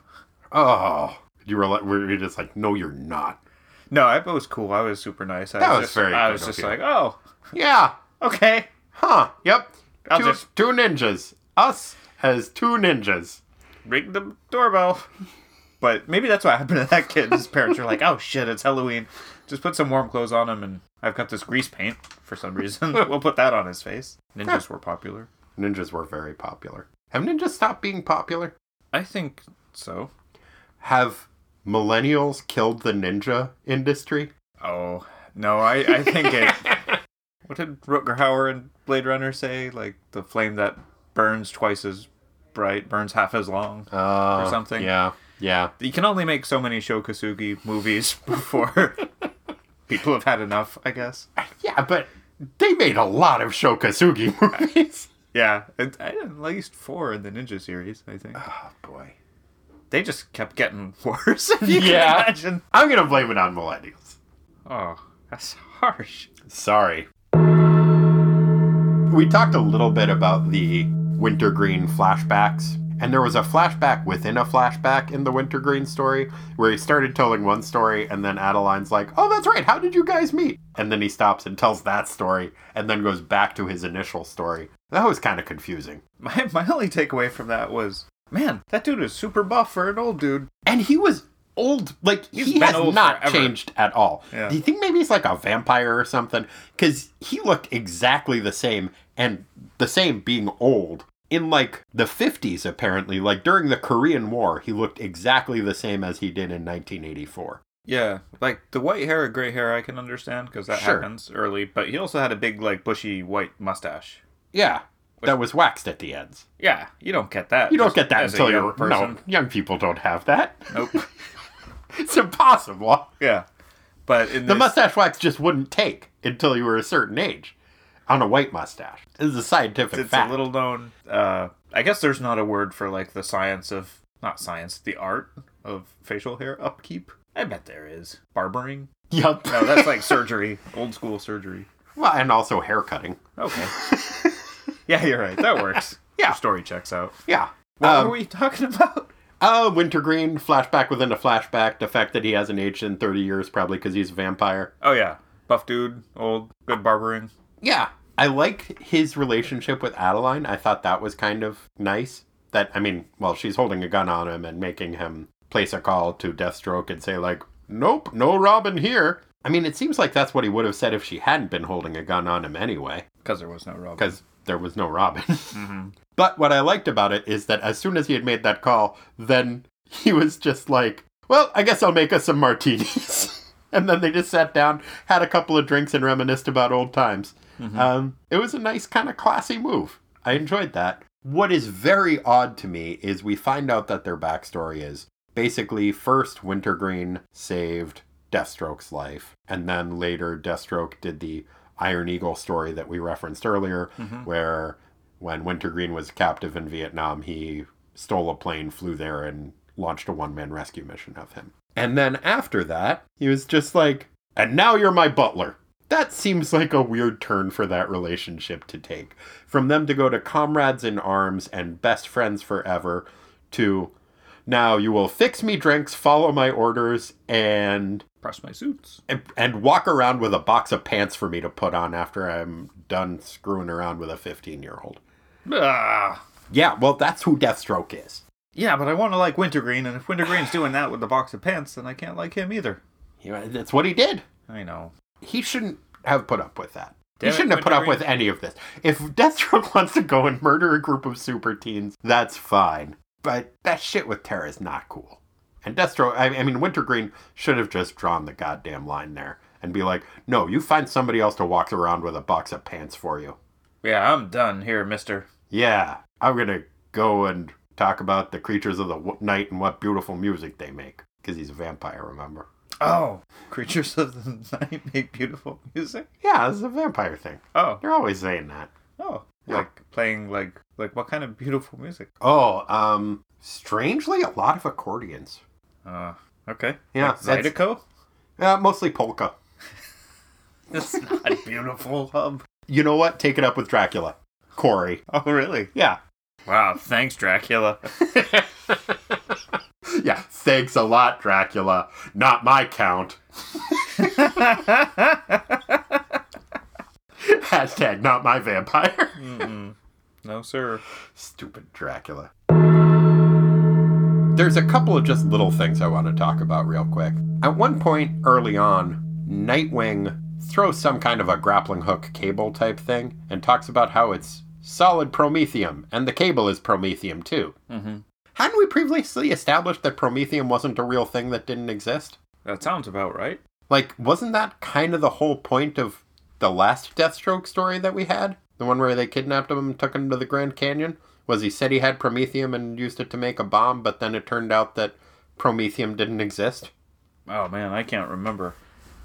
Oh, you were like, were you just like, "No, you're not." No, I was cool. I was super nice. I that was, was just, very. I was just like, "Oh, yeah, okay, huh, yep." I'll two, just... two ninjas. Us as two ninjas. Ring the doorbell. But maybe that's what happened to that kid. His parents were like, "Oh shit, it's Halloween. Just put some warm clothes on him." And I've got this grease paint for some reason. We'll put that on his face. Ninjas yeah. were popular. Ninjas were very popular. Have ninjas stopped being popular? I think so. Have millennials killed the ninja industry? Oh, no, I, I think it... What did Rutger Hauer in Blade Runner say? Like, the flame that burns twice as bright burns half as long uh, or something. Yeah, yeah. You can only make so many Shokasugi movies before people have had enough, I guess. Yeah, but they made a lot of Shokasugi movies. Yeah, it, at least four in the ninja series, I think. Oh, boy. They just kept getting worse, if you yeah. can imagine. I'm going to blame it on millennials. Oh, that's harsh. Sorry. We talked a little bit about the Wintergreen flashbacks, and there was a flashback within a flashback in the Wintergreen story where he started telling one story, and then Adeline's like, "Oh, that's right, how did you guys meet?" And then he stops and tells that story, and then goes back to his initial story. That was kind of confusing. My, my only takeaway from that was, man, that dude is super buff for an old dude. And he was old. Like, He's he has not forever. changed at all. Yeah. Do you think maybe he's like a vampire or something? Because he looked exactly the same, and the same being old. In, like, the fifties, apparently. Like, during the Korean War, he looked exactly the same as he did in nineteen eighty-four. Yeah. Like, the white hair or gray hair I can understand, because that sure. happens early. But he also had a big, like, bushy white mustache. Yeah. That was waxed at the ends. Yeah, you don't get that. You don't get that until you're... Person. No, young people don't have that. Nope. It's impossible. Yeah. But in The this... mustache wax just wouldn't take until you were a certain age on a white mustache. This is a scientific it's fact. It's a little known... Uh, I guess there's not a word for, like, the science of... Not science, the art of facial hair upkeep. I bet there is. Barbering? Yep. No, that's like surgery. Old school surgery. Well, and also hair cutting. Okay. Yeah, you're right. That works. Yeah. Your story checks out. Yeah. What um, were we talking about? Oh, uh, Wintergreen, flashback within a flashback, the fact that he hasn't aged in thirty years, probably because he's a vampire. Oh, yeah. Buff dude, old, good barbering. Yeah. I like his relationship with Adeline. I thought that was kind of nice. That, I mean, well, she's holding a gun on him and making him place a call to Deathstroke and say, like, "Nope, no Robin here." I mean, it seems like that's what he would have said if she hadn't been holding a gun on him anyway. Because there was no Robin. Because... there was no Robin. Mm-hmm. But what I liked about it is that as soon as he had made that call, then he was just like, "Well, I guess I'll make us some martinis." And then they just sat down, had a couple of drinks, and reminisced about old times. Mm-hmm. Um, it was a nice kind of classy move. I enjoyed that. What is very odd to me is we find out that their backstory is basically first Wintergreen saved Deathstroke's life, and then later Deathstroke did the Iron Eagle story that we referenced earlier, mm-hmm. where when Wintergreen was captive in Vietnam, he stole a plane, flew there, and launched a one-man rescue mission of him. And then after that, he was just like, "And now you're my butler." That seems like a weird turn for that relationship to take. From them to go to comrades in arms and best friends forever to, "Now you will fix me drinks, follow my orders, and... press my suits. And, and walk around with a box of pants for me to put on after I'm done screwing around with a fifteen-year-old. Ugh. Yeah, well, that's who Deathstroke is. Yeah, but I want to like Wintergreen, and if Wintergreen's doing that with a box of pants, then I can't like him either. Yeah, that's what he did. I know. He shouldn't have put up with that. Damn he shouldn't it, have put up with any of this. If Deathstroke wants to go and murder a group of super teens, that's fine. But that shit with Terra is not cool. And Deathstroke, I mean, Wintergreen should have just drawn the goddamn line there and be like, "No, you find somebody else to walk around with a box of pants for you." Yeah, I'm done here, mister. Yeah. I'm going to go and talk about the creatures of the night and what beautiful music they make. Because he's a vampire, remember? Oh, creatures of the night make beautiful music? Yeah, it's a vampire thing. Oh. They're always saying that. Oh. Yeah. Like playing, like, like what kind of beautiful music? Oh, um, strangely, a lot of accordions. Uh, okay. Yeah. Like Zydeco? Yeah, uh, mostly polka. That's not beautiful. Um, you know what? Take it up with Dracula. Corey. Oh, really? Yeah. Wow, thanks, Dracula. Yeah, thanks a lot, Dracula. Not my count. Hashtag not my vampire. Mm-mm. No, sir. Stupid Dracula. There's a couple of just little things I want to talk about real quick. At one point early on, Nightwing throws some kind of a grappling hook cable type thing and talks about how it's solid promethium, and the cable is promethium too. Mm-hmm. Hadn't we previously established that promethium wasn't a real thing that didn't exist? That sounds about right. Like, wasn't that kind of the whole point of the last Deathstroke story that we had? The one where they kidnapped him and took him to the Grand Canyon? Was he said he had promethium and used it to make a bomb, but then it turned out that promethium didn't exist? Oh man, I can't remember.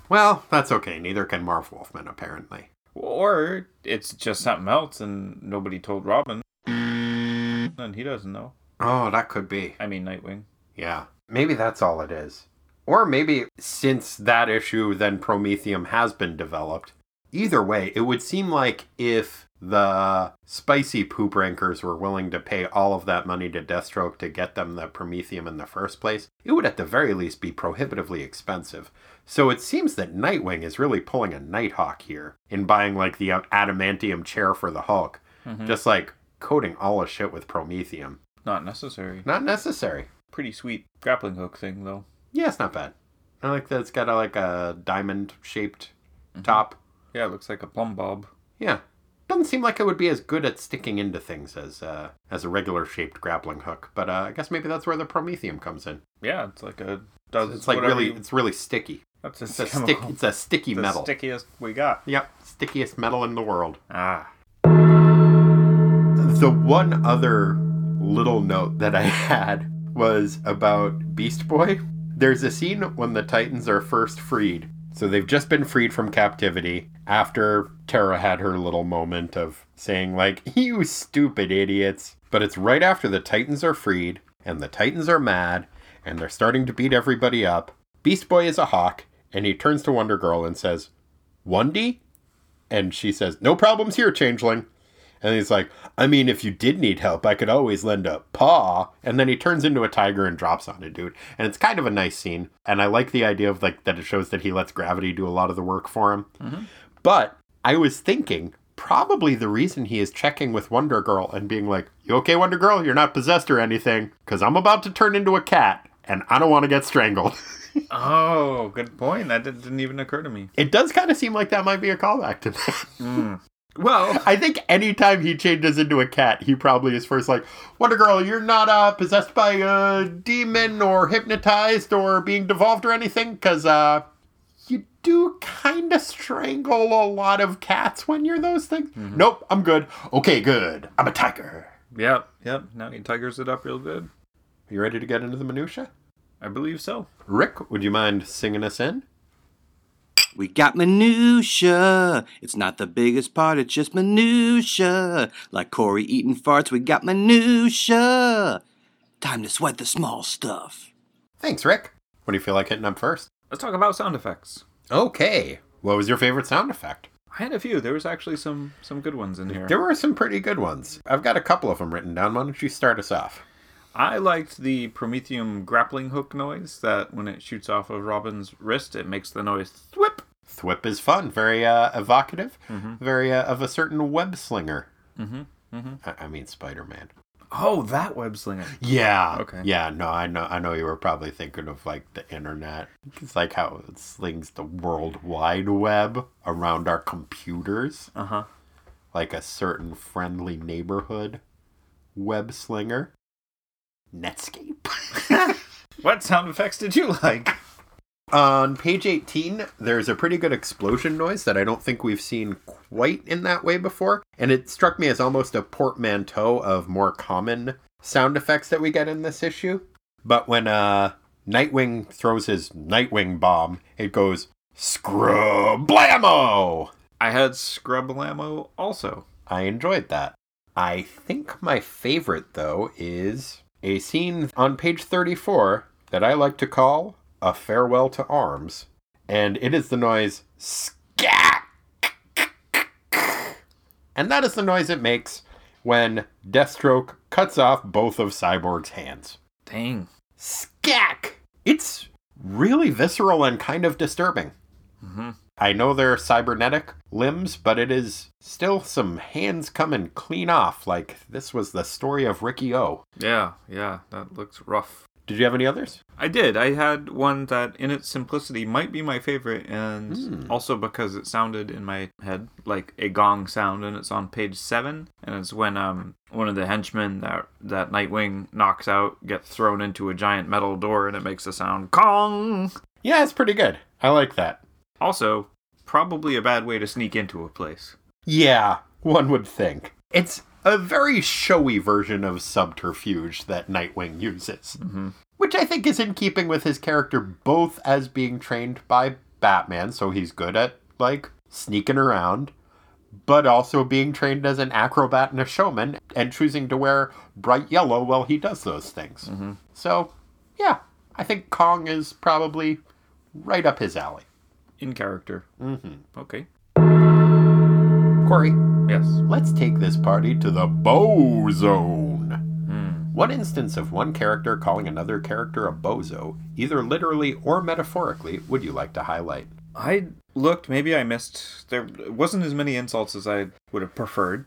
Well, that's okay. Neither can Marv Wolfman, apparently. Or it's just something else and nobody told Robin. And he doesn't know. Oh, that could be. I mean, Nightwing. Yeah. Maybe that's all it is. Or maybe since that issue, then promethium has been developed. Either way, it would seem like if the spicy poop rankers were willing to pay all of that money to Deathstroke to get them the promethium in the first place, it would at the very least be prohibitively expensive. So it seems that Nightwing is really pulling a Nighthawk here in buying like the adamantium chair for the Hulk. Mm-hmm. Just like coating all his shit with promethium. Not necessary. Not necessary. Pretty sweet grappling hook thing though. Yeah, it's not bad. I like that it's got a, like a diamond shaped mm-hmm. top. Yeah, it looks like a plumb bob. Yeah. Doesn't seem like it would be as good at sticking into things as uh, as a regular shaped grappling hook, but uh, I guess maybe that's where the promethium comes in. Yeah, it's like a does it's like really you... it's really sticky. That's it's a stick. It's a sticky the metal. Stickiest we got. Yep, stickiest metal in the world. Ah. The one other little note that I had was about Beast Boy. There's a scene when the Titans are first freed. So they've just been freed from captivity after Terra had her little moment of saying, like, you stupid idiots. But it's right after the Titans are freed, and the Titans are mad, and they're starting to beat everybody up. Beast Boy is a hawk, and he turns to Wonder Girl and says, "Wundy?" And she says, "No problems here, changeling." And he's like, "I mean, if you did need help, I could always lend a paw." And then he turns into a tiger and drops on a dude. And it's kind of a nice scene. And I like the idea of like that it shows that he lets gravity do a lot of the work for him. Mm-hmm. But I was thinking probably the reason he is checking with Wonder Girl and being like, "You okay, Wonder Girl? You're not possessed or anything, because I'm about to turn into a cat and I don't want to get strangled." Oh, good point. That didn't even occur to me. It does kind of seem like that might be a callback to that. Mm. Well, I think anytime he changes into a cat, he probably is first like, "Wonder Girl, you're not uh, possessed by a demon or hypnotized or being devolved or anything, because uh, you do kind of strangle a lot of cats when you're those things." Mm-hmm. "Nope, I'm good." "Okay, good. I'm a tiger." Yep, yep. Now he tigers it up real good. Are you ready to get into the minutia? I believe so. Rick, would you mind singing us in? We got minutia. It's not the biggest part, it's just minutia. Like Corey eating farts, we got minutia. Time to sweat the small stuff. Thanks, Rick. What do you feel like hitting up first? Let's talk about sound effects. Okay. What was your favorite sound effect? I had a few. There was actually some, some good ones in here. There were some pretty good ones. I've got a couple of them written down. Why don't you start us off? I liked the promethium grappling hook noise that when it shoots off of Robin's wrist, it makes the noise thwip. Thwip is fun. Very uh, evocative. Mm-hmm. Very uh, of a certain web slinger. Mm-hmm. Mm-hmm. I-, I mean Spider-Man. Oh, that web slinger. Yeah. Okay. Yeah, no, I know I know you were probably thinking of like the internet. It's like how it slings the world wide web around our computers. Uh-huh. Like a certain friendly neighborhood web slinger. Netscape. What sound effects did you like? On page eighteen, there's a pretty good explosion noise that I don't think we've seen quite in that way before. And it struck me as almost a portmanteau of more common sound effects that we get in this issue. But when uh, Nightwing throws his Nightwing bomb, it goes, Scrub-blammo! I had Scrub-blammo also. I enjoyed that. I think my favorite, though, is a scene on page thirty-four that I like to call A Farewell to Arms, and it is the noise scat, and that is the noise it makes when Deathstroke cuts off both of Cyborg's hands. Dang. Scat! It's really visceral and kind of disturbing. Mm-hmm. I know they're cybernetic limbs, but it is still some hands coming clean off, like this was the story of Ricky O. Yeah, yeah, that looks rough. Did you have any others? I did. I had one that, in its simplicity, might be my favorite, and mm. also because it sounded in my head like a gong sound, and it's on page seven, and it's when um one of the henchmen that that Nightwing knocks out gets thrown into a giant metal door, and it makes a sound, gong! Yeah, it's pretty good. I like that. Also, probably a bad way to sneak into a place. Yeah, one would think. It's a very showy version of subterfuge that Nightwing uses, mm-hmm. which I think is in keeping with his character, both as being trained by Batman, so he's good at, like, sneaking around, but also being trained as an acrobat and a showman, and choosing to wear bright yellow while he does those things. Mm-hmm. So, yeah, I think Kong is probably right up his alley. In character. Mm-hmm. Okay. Corey. Yes. Let's take this party to the Bo Zone. Mm. One instance of one character calling another character a bozo, either literally or metaphorically, would you like to highlight? I looked, maybe I missed, there wasn't as many insults as I would have preferred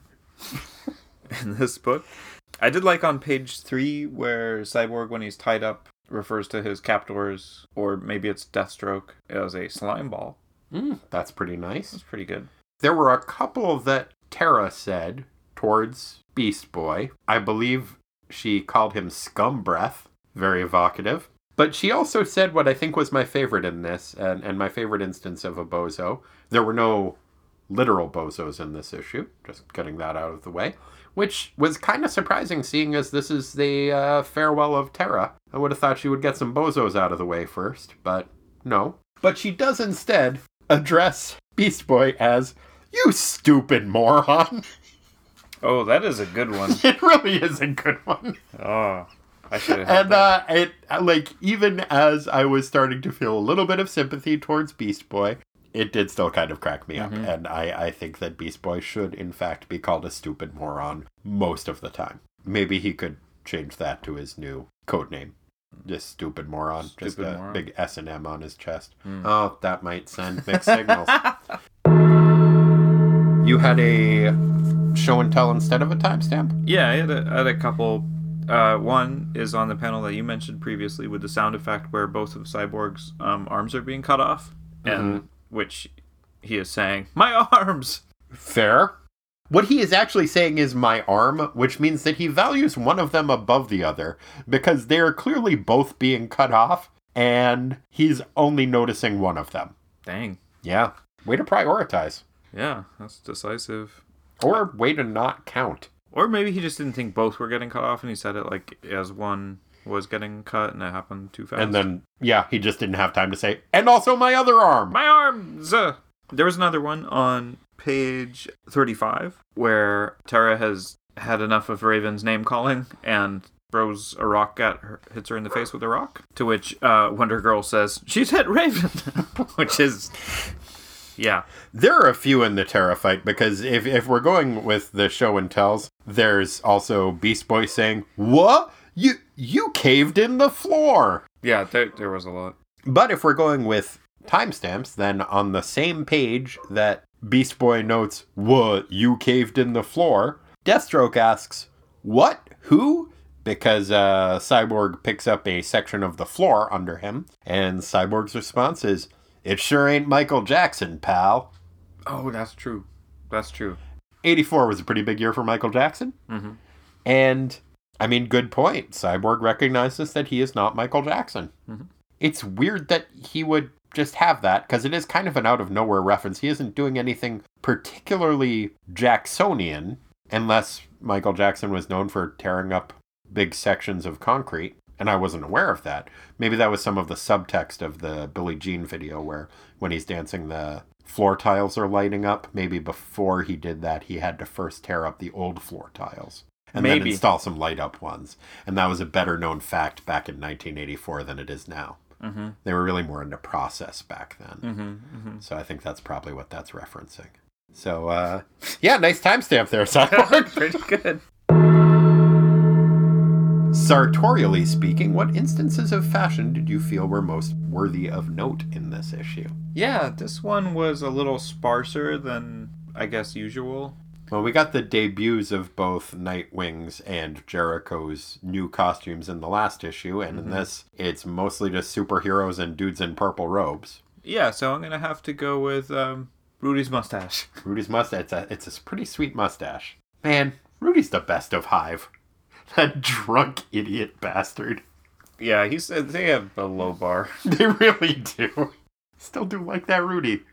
in this book. I did like on page three where Cyborg, when he's tied up, refers to his captors, or maybe it's Deathstroke, as a slime ball. Mm, that's pretty nice. That's pretty good. There were a couple that Terra said towards Beast Boy. I believe she called him Scum Breath. Very evocative. But she also said what I think was my favorite in this, and, and my favorite instance of a bozo. There were no literal bozos in this issue, just getting that out of the way, which was kind of surprising seeing as this is the uh, farewell of Terra. I would have thought she would get some bozos out of the way first, but no. But she does instead address Beast Boy as, "You stupid moron." Oh, that is a good one. It really is a good one. Oh, I should have had that. And, uh, it, like, even as I was starting to feel a little bit of sympathy towards Beast Boy, it did still kind of crack me mm-hmm. up. And I, I think that Beast Boy should, in fact, be called a stupid moron most of the time. Maybe he could change that to his new code name. Just stupid moron. Stupid Just a moron. Big S and M on his chest. Mm. Oh, that might send mixed signals. You had a show and tell instead of a timestamp? Yeah, I had a, I had a couple. Uh, one is on the panel that you mentioned previously with the sound effect where both of Cyborg's um, arms are being cut off, mm-hmm. and which he is saying, "My arms!" Fair. What he is actually saying is "my arm," which means that he values one of them above the other, because they are clearly both being cut off, and he's only noticing one of them. Dang. Yeah. Way to prioritize. Yeah, that's decisive. Or way to not count. Or maybe he just didn't think both were getting cut off, and he said it like as one was getting cut, and it happened too fast. And then, yeah, he just didn't have time to say, "And also my other arm!" My arms! There was another one on page thirty-five, where Terra has had enough of Raven's name calling, and throws a rock at her, hits her in the face with a rock, to which uh, Wonder Girl says, "She's hit Raven!" Which is... Yeah. There are a few in the Terra fight, because if, if we're going with the show and tells, there's also Beast Boy saying, "What? You you caved in the floor!" Yeah, there, there was a lot. But if we're going with timestamps, then on the same page that Beast Boy notes, "What? You caved in the floor," Deathstroke asks, "What? Who?" Because uh, Cyborg picks up a section of the floor under him, and Cyborg's response is, "It sure ain't Michael Jackson, pal." Oh, that's true. That's true. eighty-four was a pretty big year for Michael Jackson. Mm-hmm. And, I mean, good point. Cyborg recognizes that he is not Michael Jackson. Mm-hmm. it's weird that he would just have that, because it is kind of an out-of-nowhere reference. He isn't doing anything particularly Jacksonian, unless Michael Jackson was known for tearing up big sections of concrete, and I wasn't aware of that. Maybe that was some of the subtext of the Billie Jean video, where when he's dancing, the floor tiles are lighting up. Maybe before he did that, he had to first tear up the old floor tiles and Maybe. then install some light-up ones. And that was a better-known fact back in nineteen eighty-four than it is now. Mm-hmm. They were really more into process back then. Mm-hmm, mm-hmm. So I think that's probably what that's referencing. So, uh, yeah, nice timestamp there, Cyborg. Pretty good. Sartorially speaking, what instances of fashion did you feel were most worthy of note in this issue? Yeah, this one was a little sparser than, I guess, usual. Well, we got the debuts of both Nightwing's and Jericho's new costumes in the last issue, and mm-hmm. in this, it's mostly just superheroes and dudes in purple robes. Yeah, so I'm going to have to go with um, Rudy's mustache. Rudy's mustache. It's a, it's a pretty sweet mustache. Man, Rudy's the best of Hive. That drunk idiot bastard. Yeah, he said they have a low bar. They really do. Still do like that Rudy.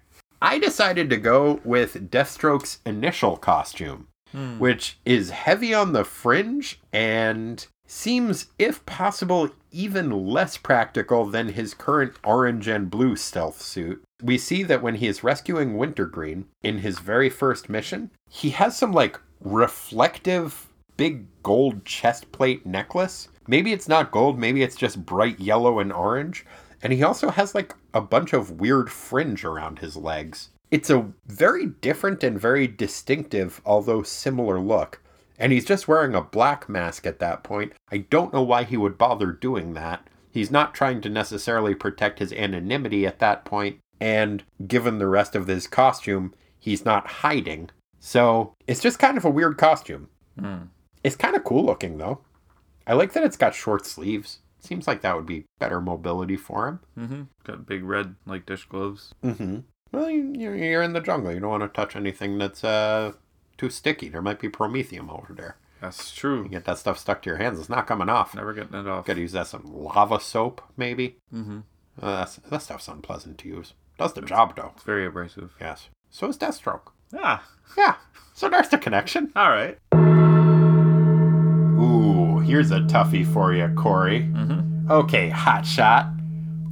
I decided to go with Deathstroke's initial costume, hmm. which is heavy on the fringe and seems, if possible, even less practical than his current orange and blue stealth suit. We see that when he is rescuing Wintergreen in his very first mission, he has some, like, reflective big gold chest plate necklace. Maybe it's not gold, maybe it's just bright yellow and orange. And he also has like a bunch of weird fringe around his legs. It's a very different and very distinctive, although similar look. And he's just wearing a black mask at that point. I don't know why he would bother doing that. He's not trying to necessarily protect his anonymity at that point. And given the rest of his costume, he's not hiding. So it's just kind of a weird costume. Mm. It's kind of cool looking, though. I like that it's got short sleeves. Seems like that would be better mobility for him. Mm-hmm. Got big red, like, dish gloves. Mm-hmm. Well, you're in the jungle. You don't want to touch anything that's uh, too sticky. There might be Promethium over there. That's true. You get that stuff stuck to your hands, it's not coming off. Never getting it off. Got to use that some lava soap, maybe. Mm-hmm. Uh, that's, that stuff's unpleasant to use. Does the it's, job, though. It's very abrasive. Yes. So is Deathstroke. Ah. Yeah. So there's the connection. All right. Here's a toughie for you, Corey. Mm-hmm. Okay, hotshot.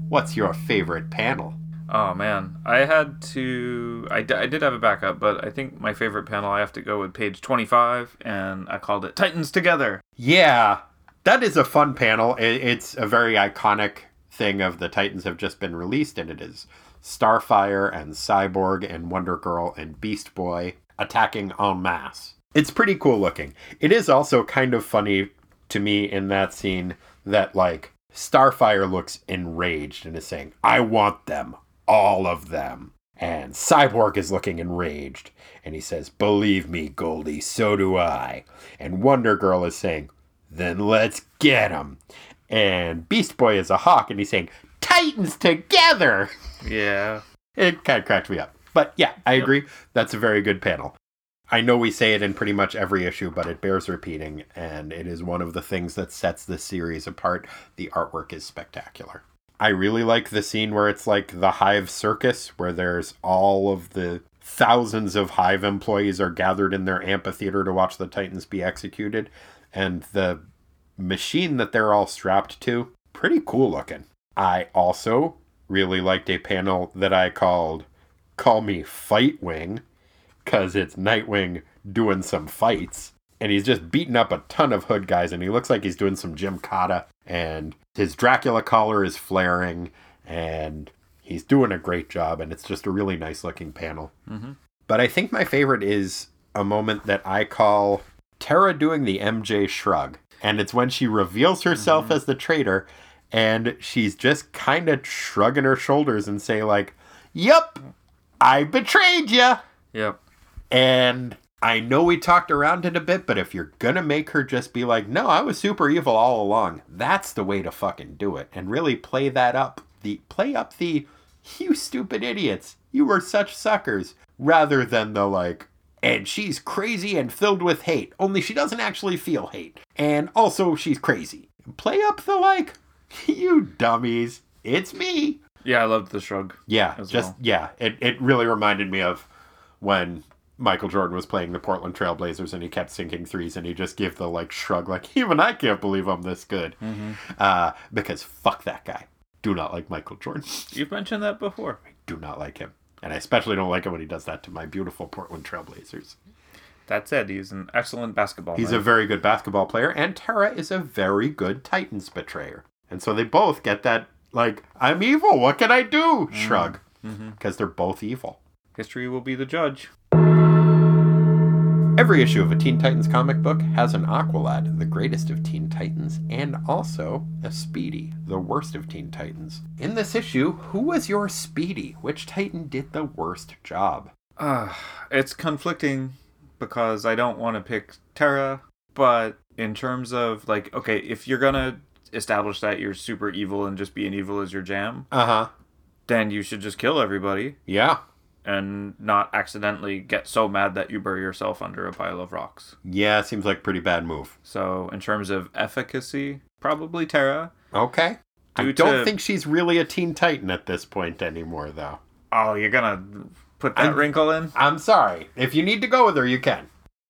What's your favorite panel? Oh, man. I had to... I, d- I did have a backup, but I think my favorite panel, I have to go with page twenty-five, and I called it Titans Together. Yeah, that is a fun panel. It's a very iconic thing of the Titans have just been released, and it is Starfire and Cyborg and Wonder Girl and Beast Boy attacking en masse. It's pretty cool looking. It is also kind of funny to me in that scene that, like, Starfire looks enraged and is saying, I want them, all of them. And Cyborg is looking enraged. And he says, believe me, Goldie, so do I. And Wonder Girl is saying, then let's get them. And Beast Boy is a hawk and he's saying, Titans together. Yeah. It kind of cracked me up. But yeah, I agree. That's a very good panel. I know we say it in pretty much every issue, but it bears repeating, and it is one of the things that sets this series apart. The artwork is spectacular. I really like the scene where it's like the Hive circus, where there's all of the thousands of Hive employees are gathered in their amphitheater to watch the Titans be executed, and the machine that they're all strapped to, pretty cool looking. I also really liked a panel that I called Call Me Fightwing, because it's Nightwing doing some fights, and he's just beating up a ton of hood guys, and he looks like he's doing some gymkhana, and his Dracula collar is flaring, and he's doing a great job, and it's just a really nice-looking panel. Mm-hmm. But I think my favorite is a moment that I call Terra doing the M J shrug, and it's when she reveals herself mm-hmm. as the traitor, and she's just kind of shrugging her shoulders and say, like, yep, I betrayed ya! Yep. And I know we talked around it a bit, but if you're going to make her just be like, no, I was super evil all along, that's the way to fucking do it. And really play that up. The play up the, you stupid idiots. You were such suckers. Rather than the like, and she's crazy and filled with hate. Only she doesn't actually feel hate. And also she's crazy. Play up the like, you dummies. it's me. Yeah, I loved the shrug. Yeah, just well. yeah. It it really reminded me of when Michael Jordan was playing the Portland Trailblazers and he kept sinking threes and he just gave the like shrug, like even I can't believe I'm this good, mm-hmm. uh, because fuck that guy. Do not like Michael Jordan. You've mentioned that before. I do not like him, and I especially don't like him when he does that to my beautiful Portland Trailblazers. That said, he's an excellent basketball player. He's a very good basketball player, and Terra is a very good Titans betrayer. And so they both get that, like, I'm evil, what can I do? Mm. Shrug. Mm-hmm. Because they're both evil. History will be the judge. Every issue of a Teen Titans comic book has an Aqualad, the greatest of Teen Titans, and also a Speedy, the worst of Teen Titans. In this issue, who was your Speedy? Which Titan did the worst job? Uh, it's conflicting, because I don't want to pick Terra, but in terms of, like, okay, if you're going to establish that you're super evil and just being evil is your jam, uh-huh, then you should just kill everybody. Yeah. And not accidentally get so mad that you bury yourself under a pile of rocks. Yeah, seems like a pretty bad move. So, in terms of efficacy, probably Terra. Okay. Due I don't to... think she's really a Teen Titan at this point anymore, though. Oh, you're gonna put that I'm, wrinkle in? I'm sorry. If you need to go with her, you can.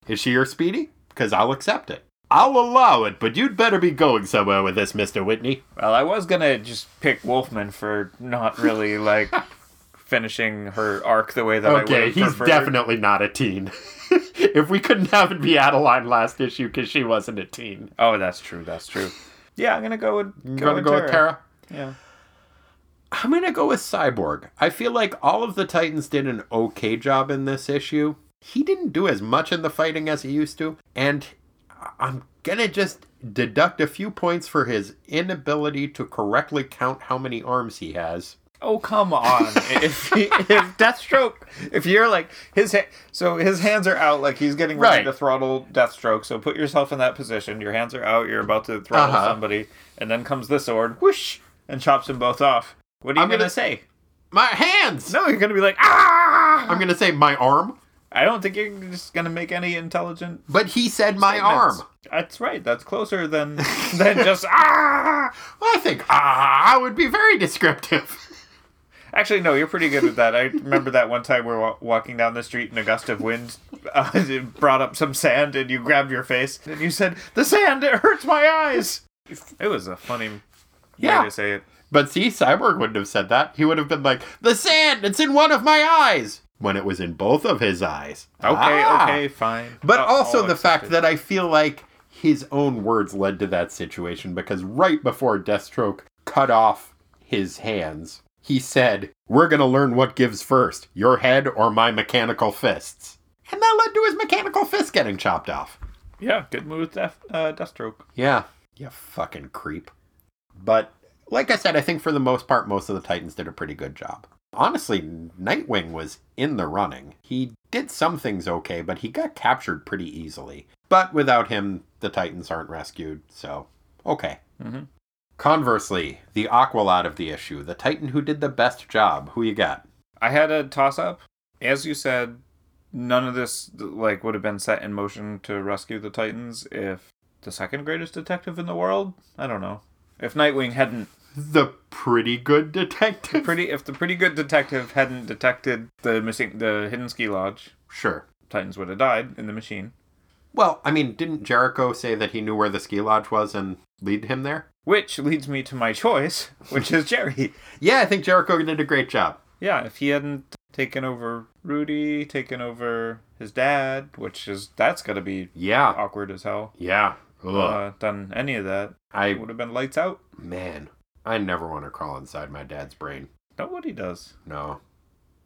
Is she your Speedy? Because I'll accept it. I'll allow it, but you'd better be going somewhere with this, Mister Whitney. Well, I was gonna just pick Wolfman for not really, like... finishing her arc the way that okay, I would have Okay, he's preferred. Definitely not a teen. If we couldn't have it be Adeline last issue because she wasn't a teen. Oh, that's true, that's true. Yeah, I'm going to go with Terra. You're going to go Terra. with Terra? Yeah. I'm going to go with Cyborg. I feel like all of the Titans did an okay job in this issue. He didn't do as much in the fighting as he used to, and I'm going to just deduct a few points for his inability to correctly count how many arms he has. Oh, come on. if he, if Deathstroke, if you're like, his ha- so his hands are out, like he's getting ready right. to throttle Deathstroke, so put yourself in that position, your hands are out, you're about to throttle uh-huh. somebody, and then comes the sword, whoosh, and chops them both off. What are you going to say? My hands! No, you're going to be like, ah! I'm going to say my arm? I don't think you're just going to make any intelligent But he said my statements. Arm. That's right. That's closer than, than just, ah! Well, I think, ah, would be very descriptive. Actually, no, you're pretty good with that. I remember that one time we were wa- walking down the street and a gust of wind uh, brought up some sand and you grabbed your face and you said, the sand, it hurts my eyes. It was a funny yeah. way to say it. But see, Cyborg wouldn't have said that. He would have been like, the sand, it's in one of my eyes. When it was in both of his eyes. Okay, ah. okay, fine. But I'll, also I'll the fact it. that I feel like his own words led to that situation because right before Deathstroke cut off his hands... He said, we're going to learn what gives first, your head or my mechanical fists. And that led to his mechanical fist getting chopped off. Yeah, good move, Death, uh, Deathstroke. Yeah, you fucking creep. But, like I said, I think for the most part, most of the Titans did a pretty good job. Honestly, Nightwing was in the running. He did some things okay, but he got captured pretty easily. But without him, the Titans aren't rescued, so okay. Mm-hmm. Conversely, the Aqualad of the issue, the Titan who did the best job, who you got? I had a toss-up. As you said, none of this like would have been set in motion to rescue the Titans if the second greatest detective in the world, I don't know, if Nightwing hadn't... The pretty good detective? Pretty, if the pretty good detective hadn't detected the missing, the hidden ski lodge, sure, Titans would have died in the machine. Well, I mean, didn't Jericho say that he knew where the ski lodge was and lead him there? Which leads me to my choice, which is Jerry. Yeah, I think Jericho did a great job. Yeah, if he hadn't taken over Rudy, taken over his dad, which is, that's going to be yeah. awkward as hell. Yeah. Uh, done any of that, I would have been lights out. Man, I never want to crawl inside my dad's brain. Nobody does. No.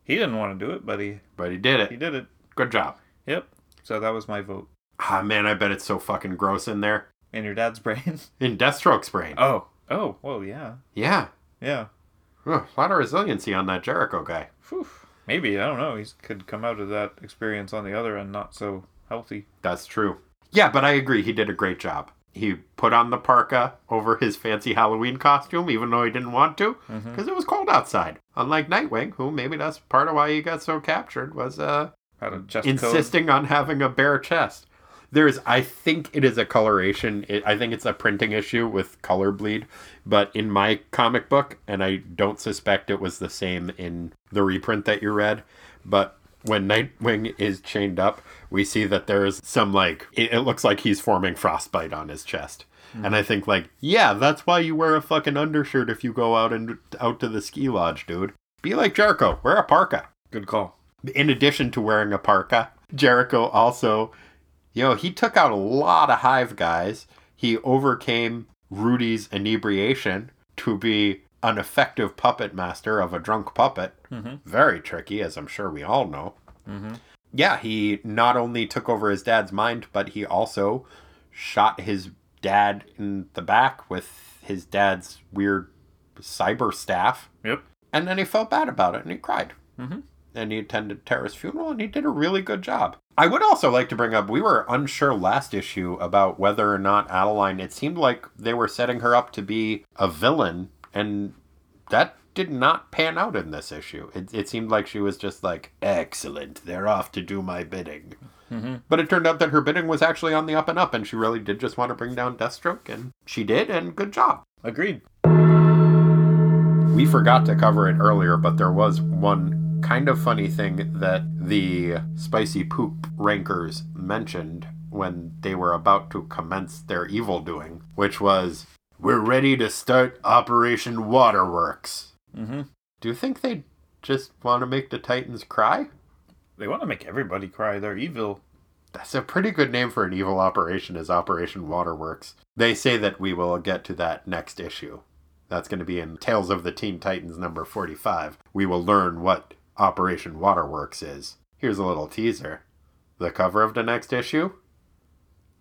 He didn't want to do it, but he... But he did it. He did it. Good job. Yep. So that was my vote. Ah, man, I bet it's so fucking gross in there. In your dad's brain? In Deathstroke's brain. Oh. Oh, well, yeah. Yeah. Yeah. Whew, a lot of resiliency on that Jericho guy. Whew. Maybe, I don't know. He could come out of that experience on the other end not so healthy. That's true. Yeah, but I agree. He did a great job. He put on the parka over his fancy Halloween costume, even though he didn't want to, because mm-hmm. it was cold outside. Unlike Nightwing, who maybe that's part of why he got so captured, was uh, insisting code. on having a bare chest. there is, I think it is a coloration. It, I think it's a printing issue with color bleed. But in my comic book, and I don't suspect it was the same in the reprint that you read, but when Nightwing is chained up, we see that there is some, like, it, it looks like he's forming frostbite on his chest. Mm. And I think, like, yeah, that's why you wear a fucking undershirt if you go out and out to the ski lodge, dude. Be like Jericho. Wear a parka. Good call. In addition to wearing a parka, Jericho also, you know, he took out a lot of Hive guys. He overcame Rudy's inebriation to be an effective puppet master of a drunk puppet. Mm-hmm. Very tricky, as I'm sure we all know. Mm-hmm. Yeah, he not only took over his dad's mind, but he also shot his dad in the back with his dad's weird cyber staff. Yep. And then he felt bad about it and he cried. Mm-hmm. And he attended Terra's funeral and he did a really good job. I would also like to bring up, we were unsure last issue about whether or not Adeline, it seemed like they were setting her up to be a villain, and that did not pan out in this issue. It, it seemed like she was just like, excellent, they're off to do my bidding. Mm-hmm. But it turned out that her bidding was actually on the up and up, and she really did just want to bring down Deathstroke, and she did, and good job. Agreed. We forgot to cover it earlier, but there was one kind of funny thing that the spicy poop rankers mentioned when they were about to commence their evil doing, which was, we're ready to start Operation Waterworks. Mm-hmm. Do you think they just want to make the Titans cry? They want to make everybody cry. They're evil. That's a pretty good name for an evil operation, is Operation Waterworks. They say that we will get to that next issue. That's going to be in Tales of the Teen Titans number forty-five. We will learn what Operation Waterworks is. Here's a little teaser. The cover of the next issue?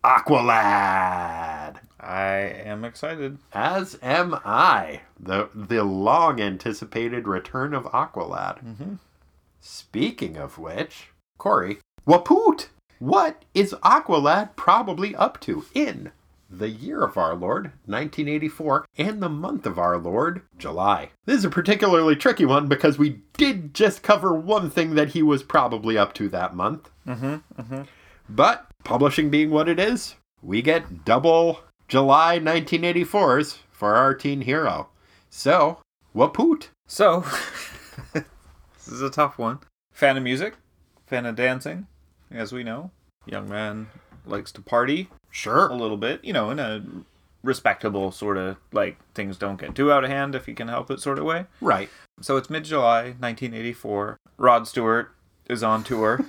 Aqualad! I am excited. As am I. The the long-anticipated return of Aqualad. Mm-hmm. Speaking of which, Corey, Wapoot! What is Aqualad probably up to in the year of our Lord, nineteen eighty-four, and the month of our Lord, July? This is a particularly tricky one because we did just cover one thing that he was probably up to that month. Mm-hmm, mm-hmm. But, publishing being what it is, we get double July nineteen eighty-fours for our teen hero. So, Wapoot! So, this is a tough one. Fan of music, fan of dancing, as we know. Young man likes to party. Sure. A little bit, you know, in a respectable sort of, like, things don't get too out of hand if you can help it sort of way. Right. So it's mid-July, nineteen eighty-four. Rod Stewart is on tour.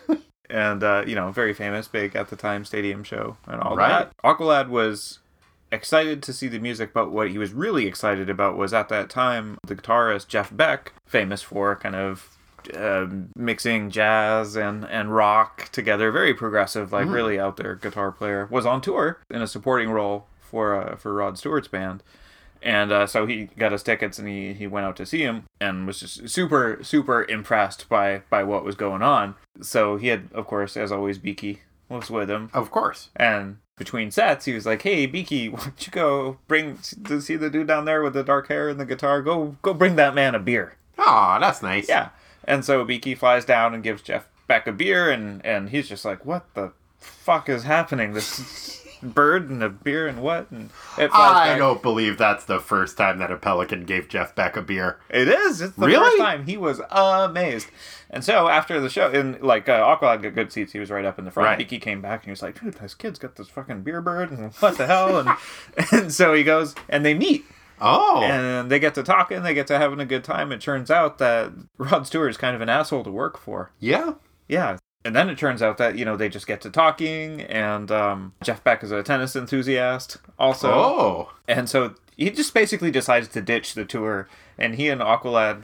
and, uh, you know, very famous, big at the time, stadium show and all right. that. Aqualad was excited to see the music, but what he was really excited about was, at that time, the guitarist Jeff Beck, famous for kind of Uh, mixing jazz and, and rock together, very progressive, like mm. really out there guitar player, was on tour in a supporting role for uh, for Rod Stewart's band, and uh, so he got his tickets and he, he went out to see him and was just super super impressed by, by what was going on. So he had, of course, as always, Beaky was with him, of course, and between sets he was like, hey Beaky, why don't you go bring to see the dude down there with the dark hair and the guitar, go go bring that man a beer. Aw, that's nice. Yeah. And so Beaky flies down and gives Jeff Beck a beer, and, and he's just like, what the fuck is happening? This bird and a beer and what? And it flies I back. Don't believe that's the first time that a pelican gave Jeff Beck a beer. It is. It's the really? First time. He was amazed. And so after the show, in like uh, Aqualad got good seats. He was right up in the front. Right. Beaky came back and he was like, dude, this kid's got this fucking beer bird and what the hell? And, and so he goes and they meet. Oh. And they get to talking, they get to having a good time. It turns out that Rod Stewart is kind of an asshole to work for. Yeah. Yeah. And then it turns out that, you know, they just get to talking, and um, Jeff Beck is a tennis enthusiast also. Oh. And so he just basically decides to ditch the tour, and he and Aqualad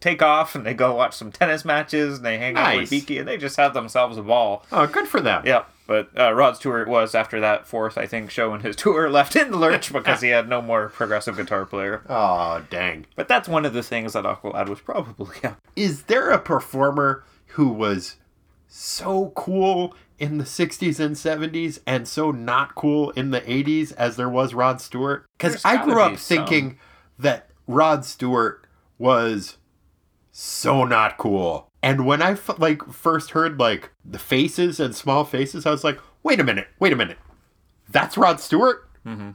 take off, and they go watch some tennis matches, and they hang nice. Out with Beaky, and they just have themselves a ball. Oh, good for them. Yeah. But uh, Rod Stewart was, after that fourth, I think, show in his tour, left in the lurch because he had no more progressive guitar player. Aw, oh, dang. But that's one of the things that Aqualad was probably up. Is there a performer who was so cool in the sixties and seventies and so not cool in the eighties as there was Rod Stewart? Because I grew up thinking that Rod Stewart was so not cool. And when I, f- like, first heard, like, the Faces and Small Faces, I was like, wait a minute, wait a minute. That's Rod Stewart? Mm-hmm.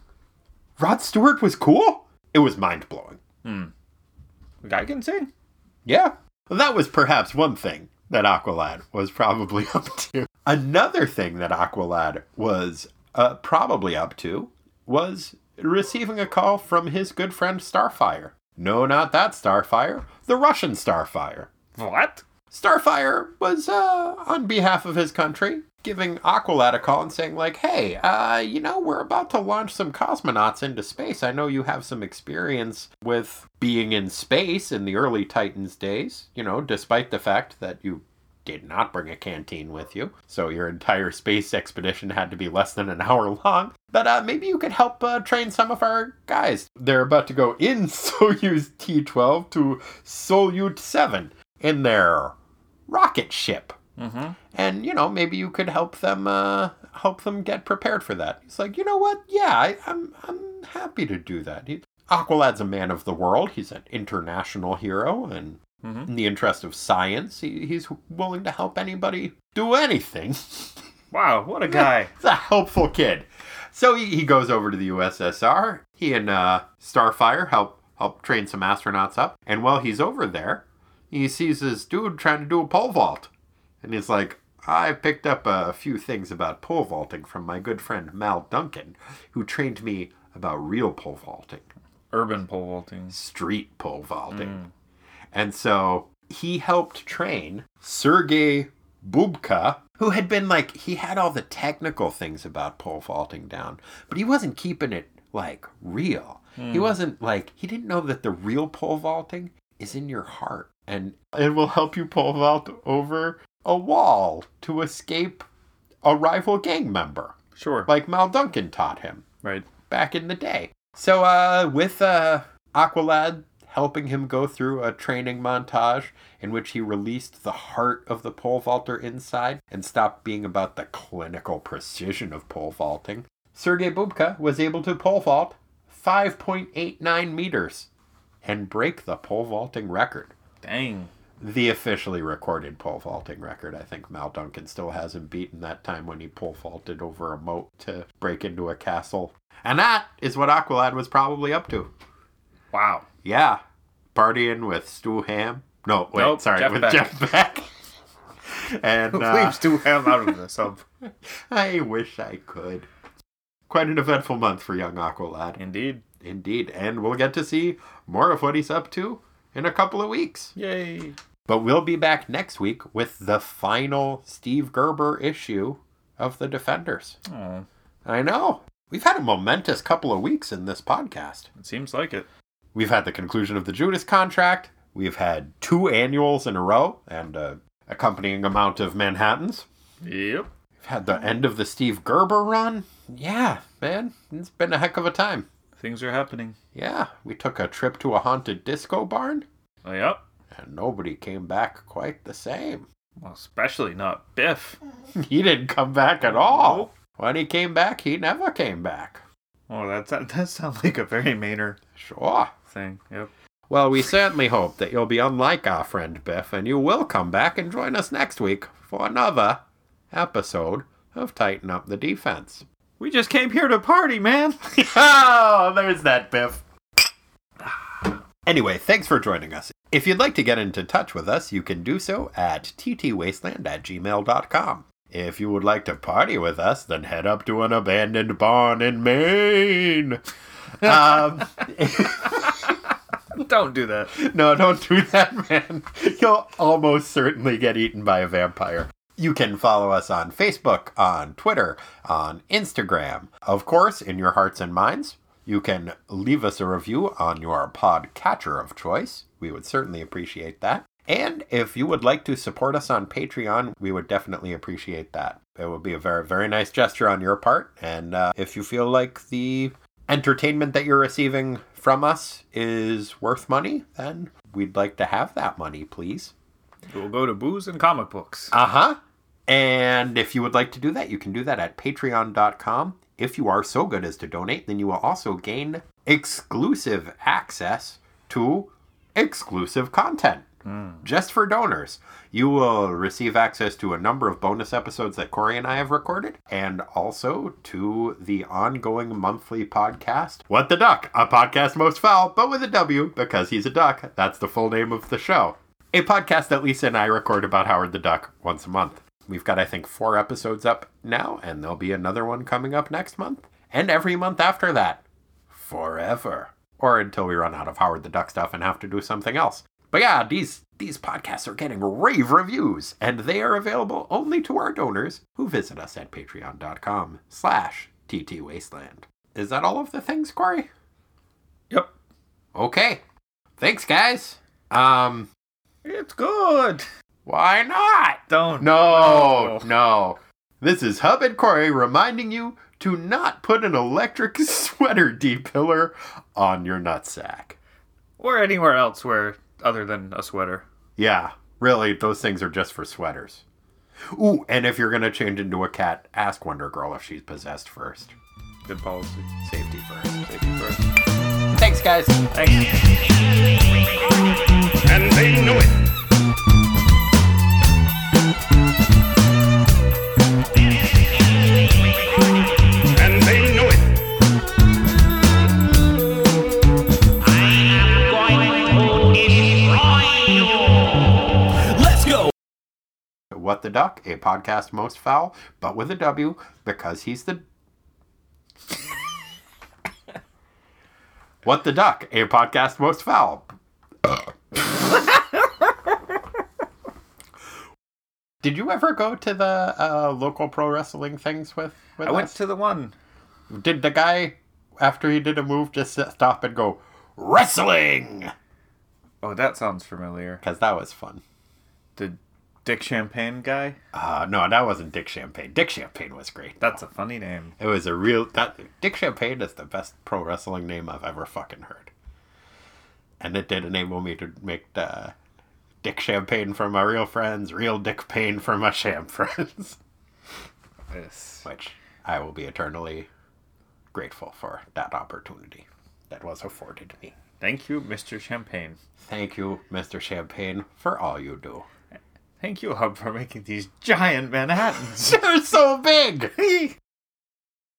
Rod Stewart was cool? It was mind-blowing. Hmm. The guy can sing. Yeah. Well, that was perhaps one thing that Aqualad was probably up to. Another thing that Aqualad was uh, probably up to was receiving a call from his good friend Starfire. No, not that Starfire. The Russian Starfire. What? Starfire was, uh, on behalf of his country, giving Aqualad a call and saying, like, hey, uh, you know, we're about to launch some cosmonauts into space. I know you have some experience with being in space in the early Titans days, you know, despite the fact that you did not bring a canteen with you, so your entire space expedition had to be less than an hour long. But uh, maybe you could help uh, train some of our guys. They're about to go in Soyuz T twelve to Soyuz seven in their rocket ship. Mm-hmm. And, you know, maybe you could help them uh, help them get prepared for that. He's like, you know what? Yeah, I, I'm, I'm happy to do that. He, Aqualad's a man of the world. He's an international hero, and mm-hmm. in the interest of science, he, he's willing to help anybody do anything. Wow, what a guy. He's a helpful kid. So he, he goes over to the U S S R. He and uh, Starfire help, help train some astronauts up. And while he's over there, he sees this dude trying to do a pole vault. And he's like, I picked up a few things about pole vaulting from my good friend Mal Duncan, who trained me about real pole vaulting. Urban pole vaulting. Street pole vaulting. Mm. And so he helped train Sergei Bubka, who had been like, he had all the technical things about pole vaulting down, but he wasn't keeping it, like, real. Mm. He wasn't, like, he didn't know that the real pole vaulting is in your heart. And it will help you pole vault over a wall to escape a rival gang member. Sure. Like Mal Duncan taught him. Right. Back in the day. So uh, with uh, Aqualad helping him go through a training montage in which he released the heart of the pole vaulter inside and stopped being about the clinical precision of pole vaulting, Sergei Bubka was able to pole vault five point eight nine meters and break the pole vaulting record. Dang. The officially recorded pole vaulting record. I think Mal Duncan still hasn't beaten that time when he pole vaulted over a moat to break into a castle. And that is what Aqualad was probably up to. Wow. Yeah. Partying with Stu Ham. No, wait, nope, sorry, Jeff with Beck. Jeff Beck. and uh, leave Stu Ham out of this. Up. I wish I could. Quite an eventful month for young Aqualad. Indeed. Indeed. And we'll get to see more of what he's up to in a couple of weeks. Yay. But we'll be back next week with the final Steve Gerber issue of The Defenders. Aww. I know. We've had a momentous couple of weeks in this podcast. It seems like it. We've had the conclusion of The Judas Contract. We've had two annuals in a row and an accompanying amount of Manhattans. Yep. We've had the end of the Steve Gerber run. Yeah, man. It's been a heck of a time. Things are happening. Yeah, we took a trip to a haunted disco barn. Oh, yep. And nobody came back quite the same. Well, especially not Biff. He didn't come back at all. When he came back, he never came back. Oh, that, that, that sounds like a very Maynard sure thing. Yep. Well, we certainly hope that you'll be unlike our friend Biff, and you will come back and join us next week for another episode of Tighten Up the Defense. We just came here to party, man. Oh, there's that, Biff. Anyway, thanks for joining us. If you'd like to get into touch with us, you can do so at t t wasteland at gmail dot com. If you would like to party with us, then head up to an abandoned barn in Maine. Um, don't do that. No, don't do that, man. You'll almost certainly get eaten by a vampire. You can follow us on Facebook, on Twitter, on Instagram. Of course, in your hearts and minds, you can leave us a review on your podcatcher of choice. We would certainly appreciate that. And if you would like to support us on Patreon, we would definitely appreciate that. It would be a very, very nice gesture on your part. And uh, if you feel like the entertainment that you're receiving from us is worth money, then we'd like to have that money, please. We'll go to booze and comic books. Uh-huh. And if you would like to do that, you can do that at patreon dot com. If you are so good as to donate, then you will also gain exclusive access to exclusive content. Mm. Just for donors. You will receive access to a number of bonus episodes that Corey and I have recorded, and also to the ongoing monthly podcast, What the Duck, a podcast most foul, but with a W, because he's a duck. That's the full name of the show. A podcast that Lisa and I record about Howard the Duck once a month. We've got, I think, four episodes up now, and there'll be another one coming up next month, and every month after that. Forever. Or until we run out of Howard the Duck stuff and have to do something else. But yeah, these these podcasts are getting rave reviews, and they are available only to our donors who visit us at patreon.com slash ttwasteland. Is that all of the things, Corey? Yep. Okay. Thanks, guys. Um, It's good. Why not? Don't. No, no. no. This is Hub and Corey reminding you to not put an electric sweater depiller on your nutsack. Or anywhere else where... other than a sweater. Yeah, really, those things are just for sweaters. Ooh, and if you're going to change into a cat, ask Wonder Girl if she's possessed first. Good policy. Safety first. Safety first. Thanks, guys. Thanks. And they knew it. What the Duck, a podcast most foul, but with a W, because he's the... What the Duck, a podcast most foul. Did you ever go to the uh, local pro wrestling things with, with I us? Went to the one. Did the guy, after he did a move, just stop and go, wrestling? Oh, that sounds familiar. Because that was fun. Did... Dick Champagne guy? Uh, no, that wasn't Dick Champagne. Dick Champagne was great. That's a funny name. It was a real... That, Dick Champagne is the best pro wrestling name I've ever fucking heard. And it did enable me to make uh, Dick Champagne for my real friends, real Dick Pain for my sham friends. Yes. Which I will be eternally grateful for that opportunity that was afforded me. Thank you, Mister Champagne. Thank you, Mister Champagne, for all you do. Thank you, Hub, for making these giant Manhattans. They're so big!